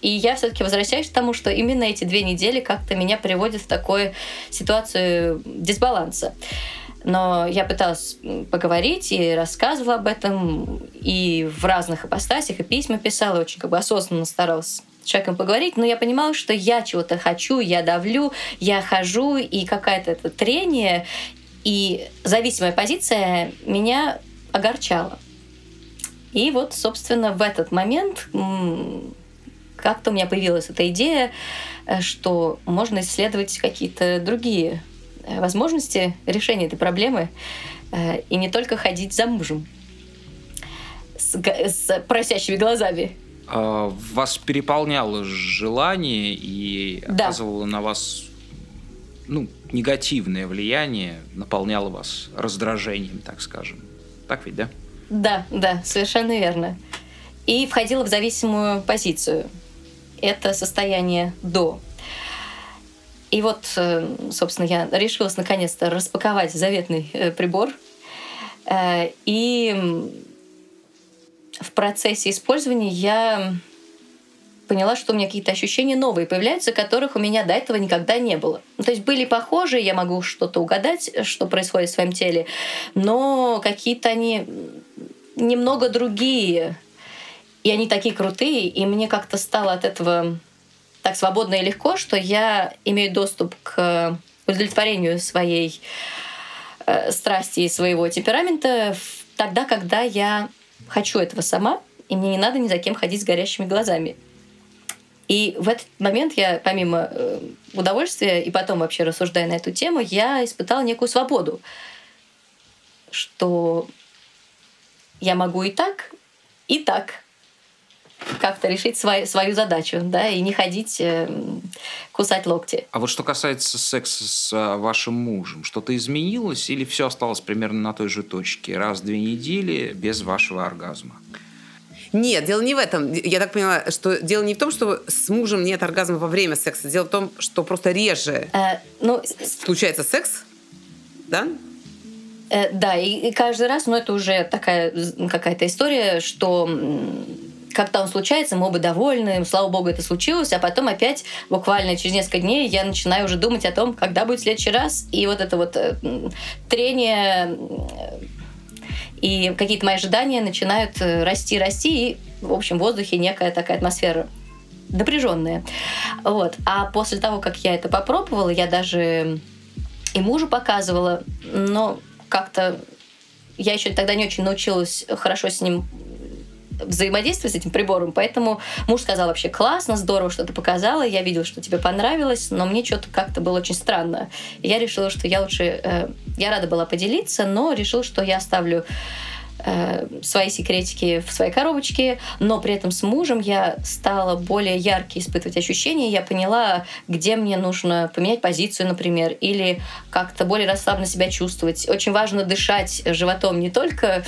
И я все-таки возвращаюсь к тому, что именно эти 2 недели как-то меня приводят в такую ситуацию дисбаланса. Но я пыталась поговорить и рассказывала об этом, и в разных ипостасях, и письма писала, очень осознанно старалась с человеком поговорить, но я понимала, что я чего-то хочу, я давлю, я хожу, и какое-то это трение, и зависимая позиция меня огорчала. И собственно, в этот момент как-то у меня появилась эта идея, что можно исследовать какие-то другие возможности решения этой проблемы и не только ходить за мужем с просящими глазами. Вас переполняло желание и оказывало на вас негативное влияние, наполняло вас раздражением, так скажем. Так ведь, да? Да, совершенно верно. И входило в зависимую позицию. Это состояние до. И собственно, я решилась наконец-то распаковать заветный прибор. И в процессе использования я поняла, что у меня какие-то ощущения новые появляются, которых у меня до этого никогда не было. То есть были похожие, я могу что-то угадать, что происходит в своем теле, но какие-то они немного другие. И они такие крутые, и мне как-то стало от этого... так свободно и легко, что я имею доступ к удовлетворению своей страсти и своего темперамента тогда, когда я хочу этого сама, и мне не надо ни за кем ходить с горящими глазами. И в этот момент я, помимо удовольствия, и потом вообще рассуждая на эту тему, я испытала некую свободу, что я могу и так, и так. как-то решить свою задачу, да, и не ходить кусать локти. А вот что касается секса с вашим мужем, что-то изменилось или все осталось примерно на той же точке? Раз в 2 недели без вашего оргазма? Нет, дело не в этом. Я так поняла, что дело не в том, что с мужем нет оргазма во время секса. Дело в том, что просто реже случается секс, да? Да, и каждый раз, но это уже такая какая-то история, что когда он случается, мы оба довольны, слава богу, это случилось, а потом опять буквально через несколько дней я начинаю уже думать о том, когда будет в следующий раз, и вот это вот трение и какие-то мои ожидания начинают расти, и, в общем, в воздухе некая такая атмосфера напряженная. Вот. А после того, как я это попробовала, я даже и мужу показывала, но как-то я еще тогда не очень научилась хорошо с ним взаимодействовать, с этим прибором, поэтому муж сказал вообще классно, здорово, что ты показала, я видел, что тебе понравилось, но мне что-то как-то было очень странно. Я решила, что я лучше... я рада была поделиться, но решила, что я оставлю свои секретики в своей коробочке, но при этом с мужем я стала более ярко испытывать ощущения, я поняла, где мне нужно поменять позицию, например, или как-то более расслабленно себя чувствовать. Очень важно дышать животом не только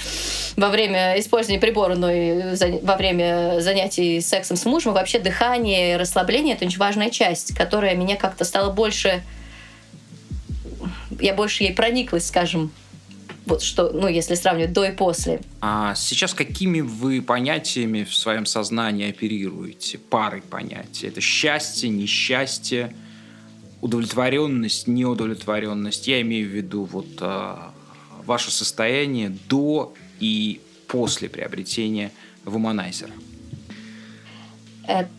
во время использования прибора, но и во время занятий сексом с мужем. Вообще дыхание, расслабление — это очень важная часть, которая меня как-то стала больше... Я больше ей прониклась, скажем. Вот что, ну, если сравнивать до и после. А сейчас какими вы понятиями в своем сознании оперируете? Пары понятий. Это счастье, несчастье, удовлетворенность, неудовлетворенность. Я имею в виду вот ваше состояние до и после приобретения Womanizer.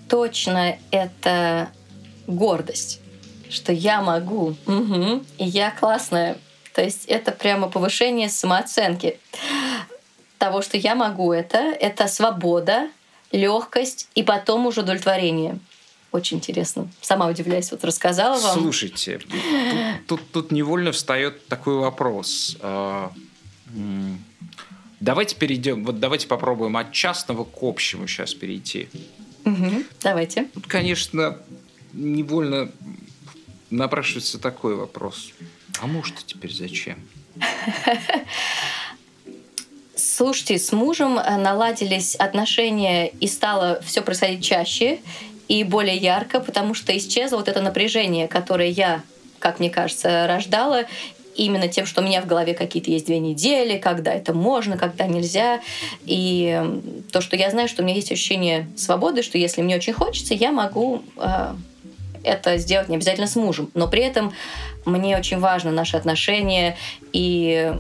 Точно, это гордость, что я могу, и я классная. То есть это прямо повышение самооценки того, что я могу это свобода, легкость и потом уже удовлетворение. Очень интересно. Сама удивляюсь, вот рассказала вам. Слушайте, тут невольно встает такой вопрос. Давайте перейдем, вот давайте попробуем от частного к общему сейчас перейти. Давайте. Тут, конечно, невольно напрашивается такой вопрос. А муж-то теперь зачем? Слушайте, с мужем наладились отношения, и стало все происходить чаще и более ярко, потому что исчезло вот это напряжение, которое я, как мне кажется, рождала именно тем, что у меня в голове какие-то есть 2 недели, когда это можно, когда нельзя. И то, что я знаю, что у меня есть ощущение свободы, что если мне очень хочется, я могу... это сделать не обязательно с мужем. Но при этом мне очень важно наши отношения и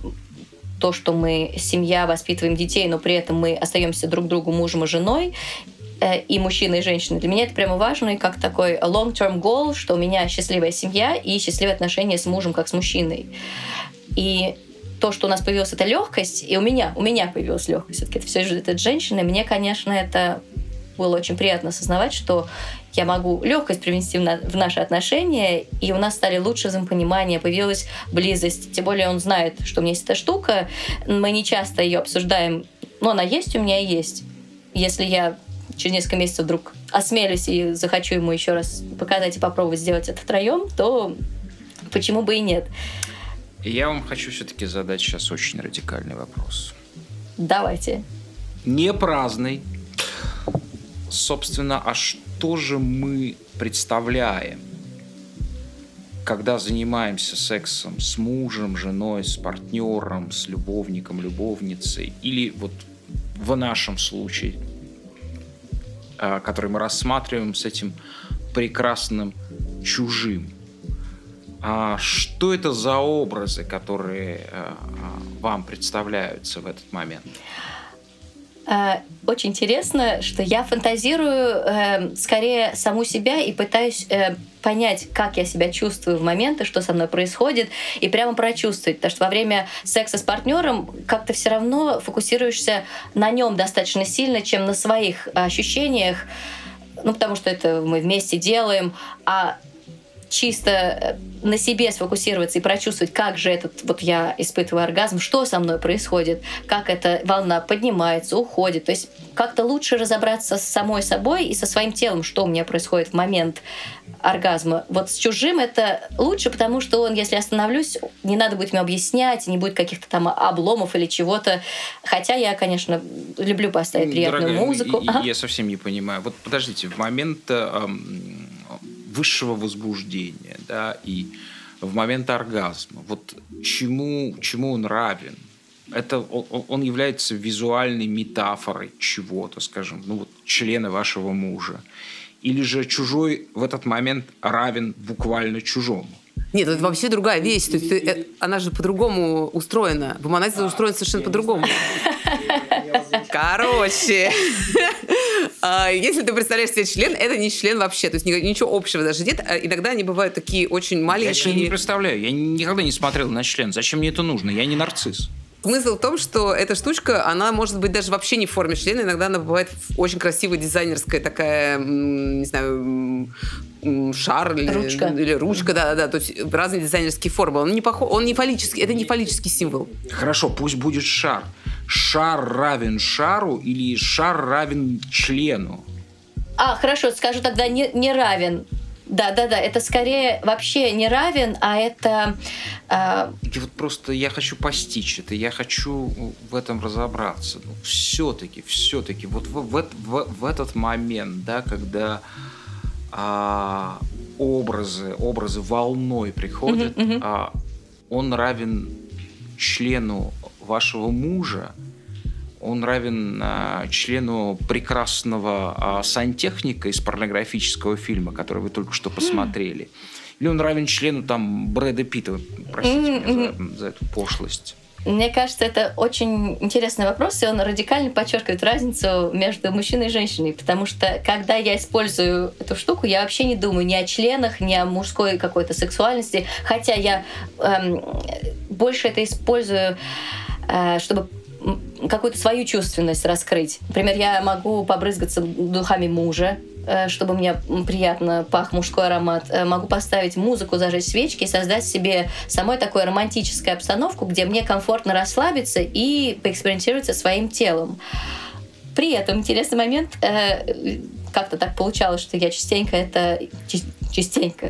то, что мы семья, воспитываем детей, но при этом мы остаемся друг другу мужем и женой, и мужчина, и женщина. Для меня это прямо важно, и как такой long-term goal, что у меня счастливая семья и счастливые отношения с мужем, как с мужчиной. И то, что у нас появилась эта легкость, и у меня появилась легкость. Все-таки это все же от женщины. Мне, конечно, это было очень приятно осознавать, что я могу легкость привнести в наши отношения, и у нас стали лучше взаимопонимание, появилась близость. Тем более он знает, что у меня есть эта штука. Мы не часто ее обсуждаем, но она есть, у меня и есть. Если я через несколько месяцев вдруг осмелюсь и захочу ему еще раз показать и попробовать сделать это втроем, то почему бы и нет? Я вам хочу все-таки задать сейчас очень радикальный вопрос. Давайте. Не праздный. Собственно, а что же мы представляем, когда занимаемся сексом с мужем, женой, с партнером, с любовником, любовницей, или вот в нашем случае, который мы рассматриваем, с этим прекрасным чужим? А что это за образы, которые вам представляются в этот момент? Очень интересно, что я фантазирую скорее саму себя и пытаюсь понять, как я себя чувствую в моменты, что со мной происходит, и прямо прочувствовать. Потому что во время секса с партнером как-то все равно фокусируешься на нем достаточно сильно, чем на своих ощущениях, ну потому что это мы вместе делаем, а чисто на себе сфокусироваться и прочувствовать, как же этот, вот я испытываю оргазм, что со мной происходит, как эта волна поднимается, уходит. То есть как-то лучше разобраться с самой собой и со своим телом, что у меня происходит в момент оргазма. Вот с чужим это лучше, потому что он, если остановлюсь, не надо будет мне объяснять, не будет каких-то там обломов или чего-то. Хотя я, конечно, люблю поставить приятную музыку. Я совсем не понимаю. Вот подождите, в момент высшего возбуждения, да, и в момент оргазма. Вот чему он равен? Это он является визуальной метафорой чего-то, скажем, ну вот члена вашего мужа. Или же чужой в этот момент равен буквально чужому? Нет, это вообще другая вещь. То есть она же по-другому устроена. Womanizer устроен совершенно по-другому. Короче, если ты представляешь себе член, это не член вообще. То есть ничего общего даже нет. Иногда они бывают такие очень маленькие. Я не представляю. Я никогда не смотрел на член. Зачем мне это нужно? Я не нарцисс. Смысл в том, что эта штучка, она может быть даже вообще не в форме члена. Иногда она бывает очень красивая, дизайнерская такая, не знаю, шар или ручка. Да-да-да, то есть разные дизайнерские формы. Он не фаллический, это не фаллический символ. Хорошо, пусть будет шар. Шар равен шару или шар равен члену? А, хорошо, скажу тогда не равен. Да-да-да, это скорее вообще не равен, а это... И вот просто я хочу постичь это, я хочу в этом разобраться. Ну, все-таки, вот в этот момент, да, когда образы волной приходят, он равен члену вашего мужа, он равен члену прекрасного сантехника из порнографического фильма, который вы только что посмотрели. Или он равен члену там Брэда Питта, простите меня за эту пошлость. Мне кажется, это очень интересный вопрос, и он радикально подчеркивает разницу между мужчиной и женщиной, потому что, когда я использую эту штуку, я вообще не думаю ни о членах, ни о мужской какой-то сексуальности, хотя я больше это использую, чтобы какую-то свою чувственность раскрыть. Например, я могу побрызгаться духами мужа, чтобы мне приятно пах мужской аромат. Могу поставить музыку, зажечь свечки и создать себе самой такую романтическую обстановку, где мне комфортно расслабиться и поэкспериментировать со своим телом. При этом интересный момент. Как-то так получалось, что я частенько,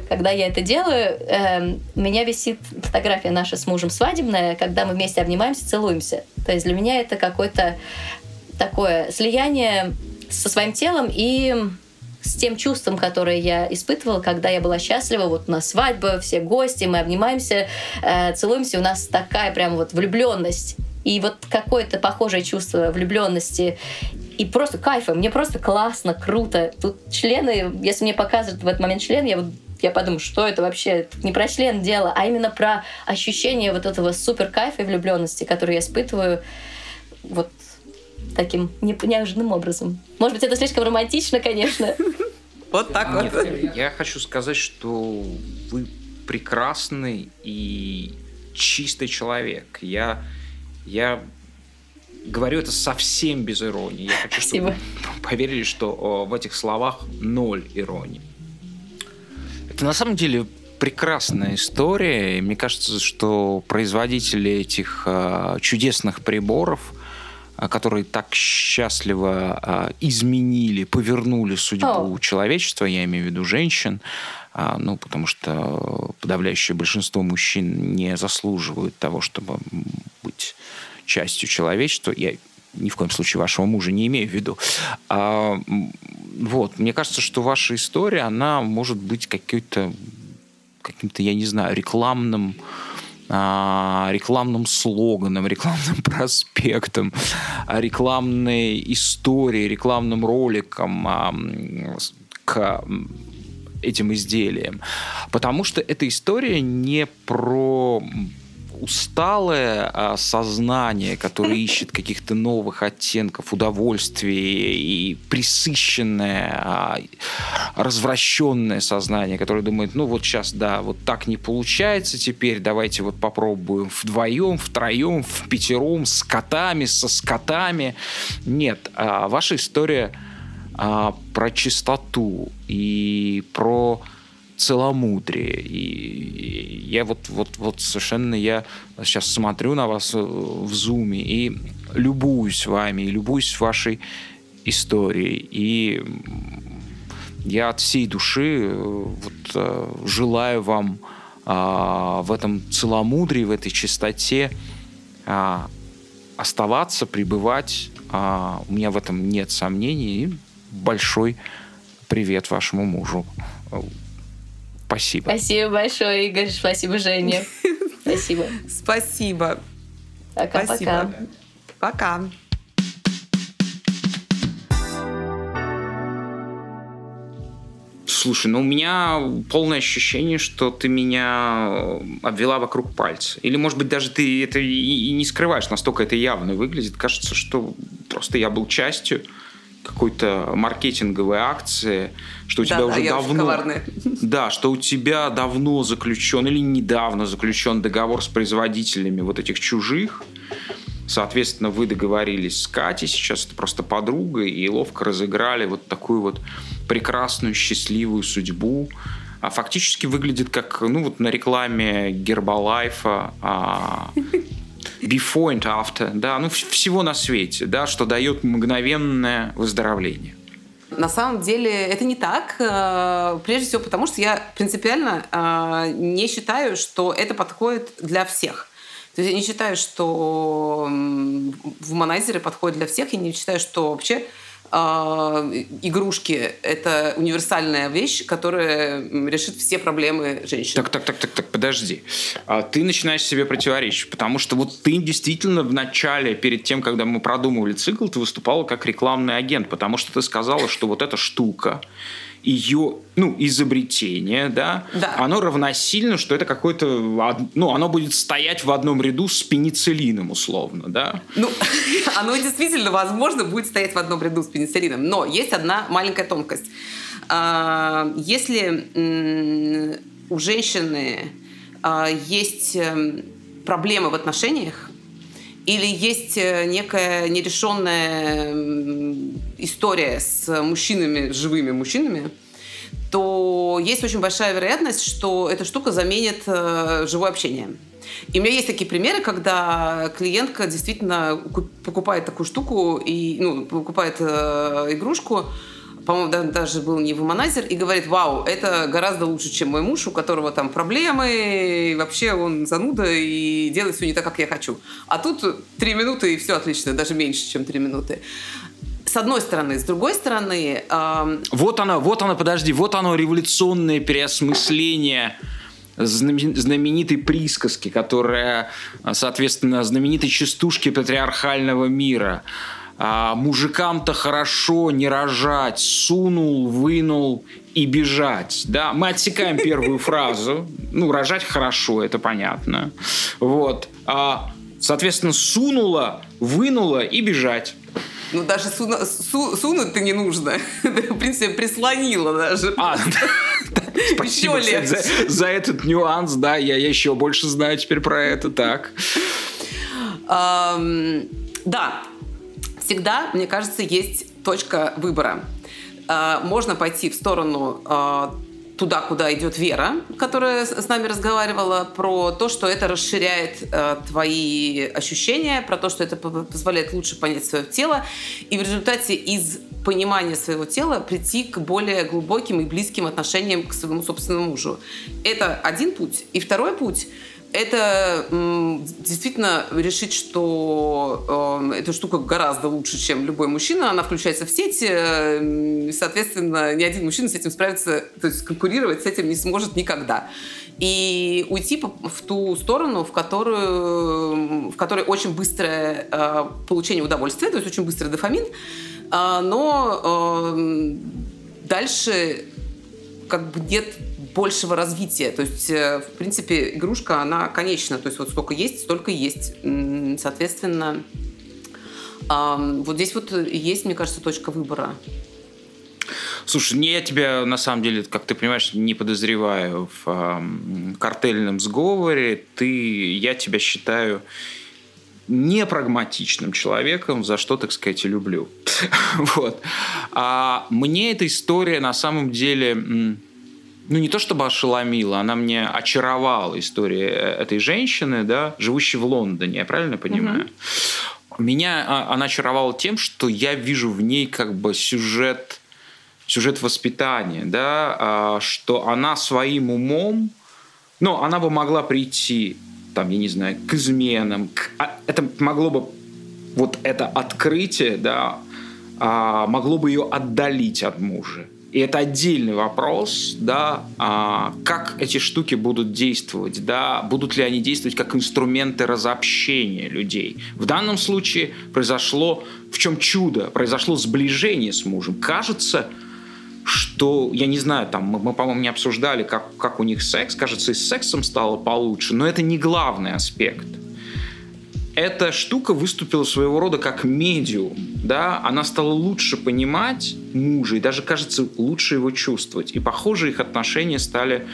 когда я это делаю, у меня висит фотография наша с мужем свадебная, когда мы вместе обнимаемся, целуемся. То есть для меня это какое-то такое слияние со своим телом и с тем чувством, которое я испытывала, когда я была счастлива. Вот у нас свадьба, все гости, мы обнимаемся, целуемся, у нас такая прям вот влюбленность. И вот какое-то похожее чувство влюбленности и просто кайфа. Мне просто классно, круто. Тут члены, если мне показывают в этот момент член, я подумаю, что это вообще? Тут не про член дело, а именно про ощущение вот этого супер кайфа и влюбленности, которую я испытываю вот таким неожиданным образом. Может быть, это слишком романтично, конечно. Вот так вот. Я хочу сказать, что вы прекрасный и чистый человек. Я говорю это совсем без иронии. Я хочу, чтобы вы поверили, что в этих словах ноль иронии. Это на самом деле прекрасная история. И мне кажется, что производители этих чудесных приборов, которые так счастливо изменили, повернули судьбу человечества, я имею в виду женщин, ну, потому что подавляющее большинство мужчин не заслуживают того, чтобы быть частью человечества. Я ни в коем случае вашего мужа не имею в виду. Вот. Мне кажется, что ваша история, она может быть каким-то, я не знаю, рекламным слоганом, рекламным проспектом, рекламной историей, рекламным роликом к этим изделиям. Потому что эта история не про усталое сознание, которое ищет каких-то новых оттенков удовольствия, и пресыщенное, развращенное сознание, которое думает, ну вот сейчас, да, вот так не получается теперь, давайте вот попробуем вдвоем, втроем, впятером, с котами, со скотами. Нет, ваша история про чистоту и про целомудрие. И я вот совершенно, я сейчас смотрю на вас в зуме и любуюсь вами, и любуюсь вашей историей. И я от всей души вот желаю вам в этом целомудрии, в этой чистоте оставаться, пребывать. У меня в этом нет сомнений. И большой привет вашему мужу. Спасибо. Спасибо большое, Игорь. Спасибо, Женя. Спасибо. Спасибо. Пока-пока. Пока. Слушай, у меня полное ощущение, что ты меня обвела вокруг пальца. Или, может быть, даже ты это и не скрываешь, настолько это явно выглядит. Кажется, что просто я был частью какой-то маркетинговой акции, что у тебя уже давно... Да, что у тебя давно заключен или недавно заключен договор с производителями вот этих чужих. Соответственно, вы договорились с Катей, сейчас это просто подруга, и ловко разыграли вот такую вот прекрасную, счастливую судьбу. А фактически выглядит как, на рекламе Гербалайфа, before and after, да, всего на свете, да, что дает мгновенное выздоровление. На самом деле это не так, прежде всего потому, что я принципиально не считаю, что это подходит для всех. То есть я не считаю, что вуманайзеры подходят для всех. Я не считаю, что вообще игрушки – это универсальная вещь, которая решит все проблемы женщин. Так, подожди. Ты начинаешь себе противоречить, потому что вот ты действительно в начале, перед тем, когда мы продумывали цикл, ты выступала как рекламный агент, потому что ты сказала, что вот эта штука, ее, изобретение, да, оно равносильно, что это какое-то... оно будет стоять в одном ряду с пенициллином, условно, да? Оно действительно, возможно, будет стоять в одном ряду с пенициллином. Но есть одна маленькая тонкость. Если у женщины есть проблемы в отношениях, или есть некая нерешенная история с мужчинами, живыми мужчинами, то есть очень большая вероятность, что эта штука заменит живое общение. И у меня есть такие примеры, когда клиентка действительно покупает такую штуку, и, покупает игрушку, по-моему, даже был не вуманайзер, и говорит: вау, это гораздо лучше, чем мой муж, у которого там проблемы, и вообще он зануда, и делает все не так, как я хочу. А тут 3 минуты, и все отлично, даже меньше, чем 3 минуты. С одной стороны. С другой стороны... Вот оно, революционное переосмысление знаменитой присказки, которая, соответственно, знаменитой частушки патриархального мира. Мужикам-то хорошо не рожать, сунул, вынул и бежать. Да? Мы отсекаем первую фразу. Рожать хорошо, это понятно. Вот. Соответственно, сунула, вынула и бежать. Даже сунуть-то не нужно. В принципе, прислонила даже. Спасибо за этот нюанс. Да, я еще больше знаю теперь про это. Так. Да. Всегда, мне кажется, есть точка выбора. Можно пойти в сторону туда, куда идет Вера, которая с нами разговаривала, про то, что это расширяет твои ощущения, про то, что это позволяет лучше понять свое тело, и в результате из понимания своего тела прийти к более глубоким и близким отношениям к своему собственному мужу. Это один путь. И второй путь – это действительно решить, что эта штука гораздо лучше, чем любой мужчина. Она включается в сеть, соответственно, ни один мужчина с этим справится, то есть конкурировать с этим не сможет никогда. И уйти в ту сторону, в которой очень быстрое получение удовольствия, то есть очень быстрый дофамин, но дальше нет большего развития. То есть, в принципе, игрушка, она конечна. То есть вот сколько есть, столько и есть. Соответственно, вот здесь вот есть, мне кажется, точка выбора. Слушай, я тебя, на самом деле, как ты понимаешь, не подозреваю в картельном сговоре. Я тебя считаю непрагматичным человеком, за что, так сказать, и люблю. Мне эта история, на самом деле... ну, не то чтобы ошеломила, она мне очаровала, история этой женщины, да, живущей в Лондоне, я правильно понимаю? Угу. Меня она очаровала тем, что я вижу в ней как бы сюжет воспитания, да, что она своим умом, ну, она бы могла прийти, там, я не знаю, к изменам, это могло бы, вот это открытие, да, могло бы ее отдалить от мужа. И это отдельный вопрос, да, как эти штуки будут действовать, да, будут ли они действовать как инструменты разобщения людей. В данном случае произошло, в чем чудо, произошло сближение с мужем. Кажется, что, я не знаю, там мы по-моему, не обсуждали, как у них секс, кажется, и с сексом стало получше, но это не главный аспект. Эта штука выступила своего рода как медиум, да, она стала лучше понимать мужа и даже, кажется, лучше его чувствовать. И, похоже, их отношения стали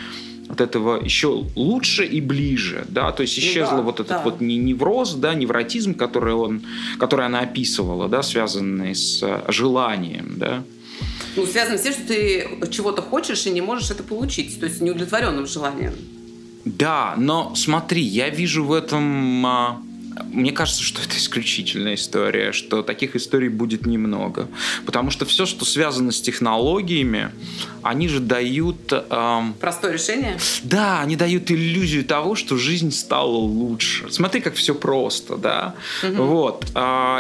от этого еще лучше и ближе, да, то есть исчезла, ну, да, вот этот, да, вот невроз, да, невротизм, который она описывала, да, связанный с желанием, да. Ну, связан с тем, что ты чего-то хочешь и не можешь это получить, то есть неудовлетворенным желанием. Да, но смотри, я вижу в этом... Мне кажется, что это исключительная история, что таких историй будет немного. Потому что все, что связано с технологиями, они же дают... Простое решение? Да, они дают иллюзию того, что жизнь стала лучше. Смотри, как все просто, да? Угу. Вот.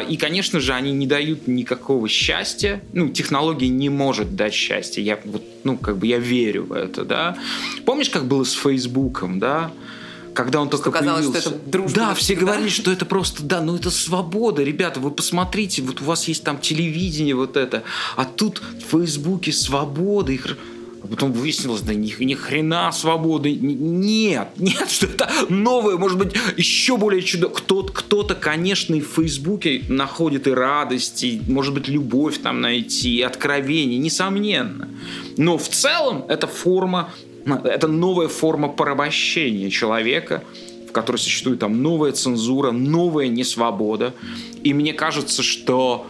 И, конечно же, они не дают никакого счастья. Ну, технология не может дать счастья. Я, вот, ну, как бы я верю в это, да? Помнишь, как было с Фейсбуком, да? Когда он только появился. Что это дружба, да, все говорили, что это просто, да, ну это свобода, ребята, вы посмотрите, вот у вас есть там телевидение, вот это, а тут в Фейсбуке свобода, их... А потом выяснилось, да ни хрена свободы, нет, что-то новое, может быть, еще более чудо. Кто-то, конечно, и в Фейсбуке находит и радость, и, может быть, любовь там найти, и откровение, несомненно. Но в целом эта форма, это новая форма порабощения человека, в которой существует там новая цензура, новая несвобода. И мне кажется, что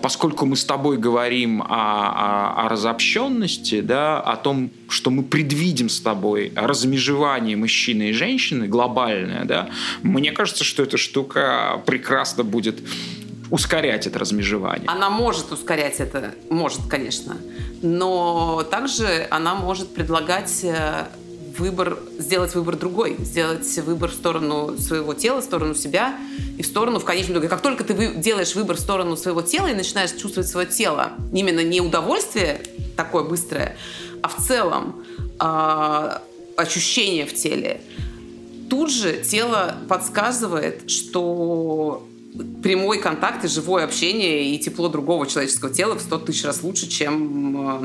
поскольку мы с тобой говорим о разобщенности, да, о том, что мы предвидим с тобой размежевание мужчины и женщины глобальное, да, мне кажется, что эта штука прекрасно будет ускорять это размежевание. Она может ускорять это, может, конечно. Но также она может предлагать выбор, сделать выбор другой, сделать выбор в сторону своего тела, в сторону себя и в сторону, в конечном итоге. Как только ты делаешь выбор в сторону своего тела и начинаешь чувствовать свое тело, именно не удовольствие такое быстрое, а в целом ощущение в теле, тут же тело подсказывает, что прямой контакт и живое общение и тепло другого человеческого тела в 100 тысяч раз лучше, чем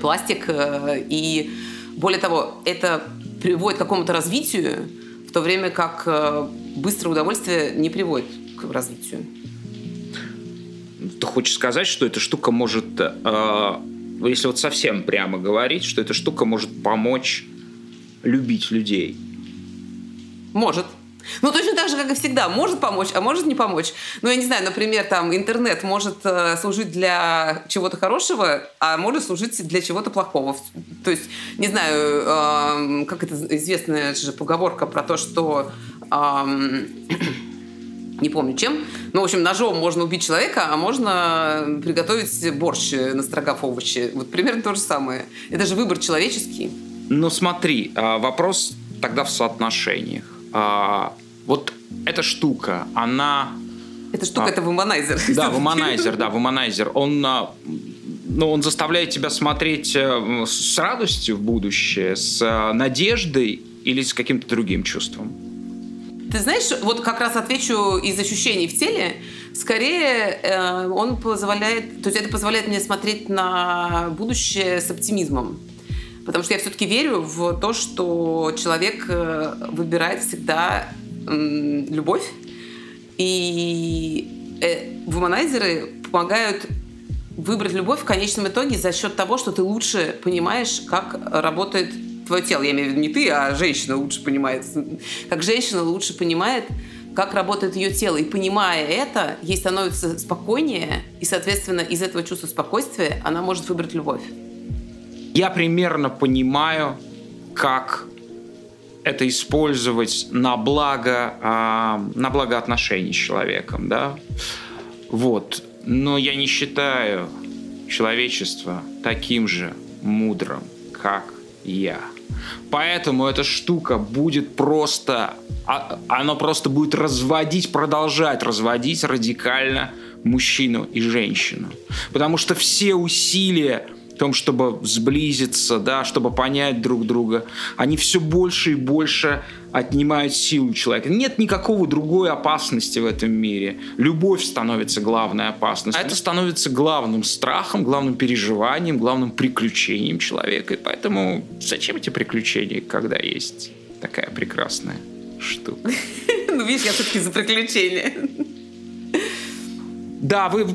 пластик. И более того, это приводит к какому-то развитию, в то время как быстрое удовольствие не приводит к развитию. Ты хочешь сказать, что эта штука может, если вот совсем прямо говорить, что эта штука может помочь любить людей? Может. Ну, точно так же, как и всегда. Может помочь, а может не помочь. Ну, я не знаю, например, там, интернет может служить для чего-то хорошего, а может служить для чего-то плохого. То есть, не знаю, как это известная же поговорка про то, что... не помню чем. Ну, в общем, ножом можно убить человека, а можно приготовить борщ, настрогав овощи. Вот примерно то же самое. Это же выбор человеческий. Ну, смотри, вопрос тогда в соотношениях. Вот эта штука, она... Эта штука, это Womanizer. Да, Womanizer, да, Womanizer. Он заставляет тебя смотреть с радостью в будущее, с надеждой или с каким-то другим чувством? Ты знаешь, вот как раз отвечу из ощущений в теле. Скорее, он позволяет... То есть это позволяет мне смотреть на будущее с оптимизмом. Потому что я все-таки верю в то, что человек выбирает всегда любовь. И вуманайзеры помогают выбрать любовь в конечном итоге за счет того, что ты лучше понимаешь, как работает твое тело. Я имею в виду не ты, а женщина лучше понимает. Как женщина лучше понимает, как работает ее тело. И понимая это, ей становится спокойнее. И, соответственно, из этого чувства спокойствия она может выбрать любовь. Я примерно понимаю, как это использовать на благо отношений с человеком, да? Вот. Но я не считаю человечество таким же мудрым, как я. Поэтому эта штука будет просто... Она просто будет продолжать разводить радикально мужчину и женщину. Потому что все усилия в том, чтобы сблизиться, да, чтобы понять друг друга, они все больше и больше отнимают силу человека. Нет никакого другой опасности в этом мире. Любовь становится главной опасностью. А это становится главным страхом, главным переживанием, главным приключением человека. И поэтому зачем эти приключения, когда есть такая прекрасная штука? Ну, видишь, я все-таки за приключения. Да, вы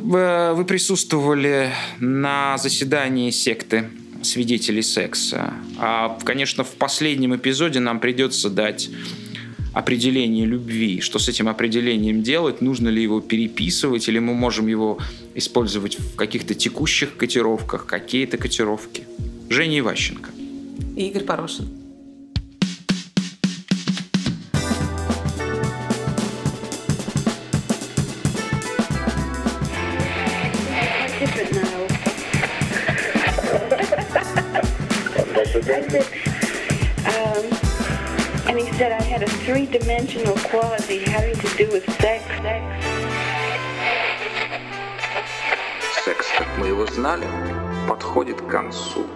присутствовали на заседании секты свидетелей секса. А, конечно, в последнем эпизоде нам придется дать определение любви. Что с этим определением делать? Нужно ли его переписывать? Или мы можем его использовать в каких-то текущих котировках? Какие-то котировки. Женя Иващенко. И Игорь Порошин. That I had a three-dimensional quality having to do with sex. Секс, как мы его знали, подходит к концу.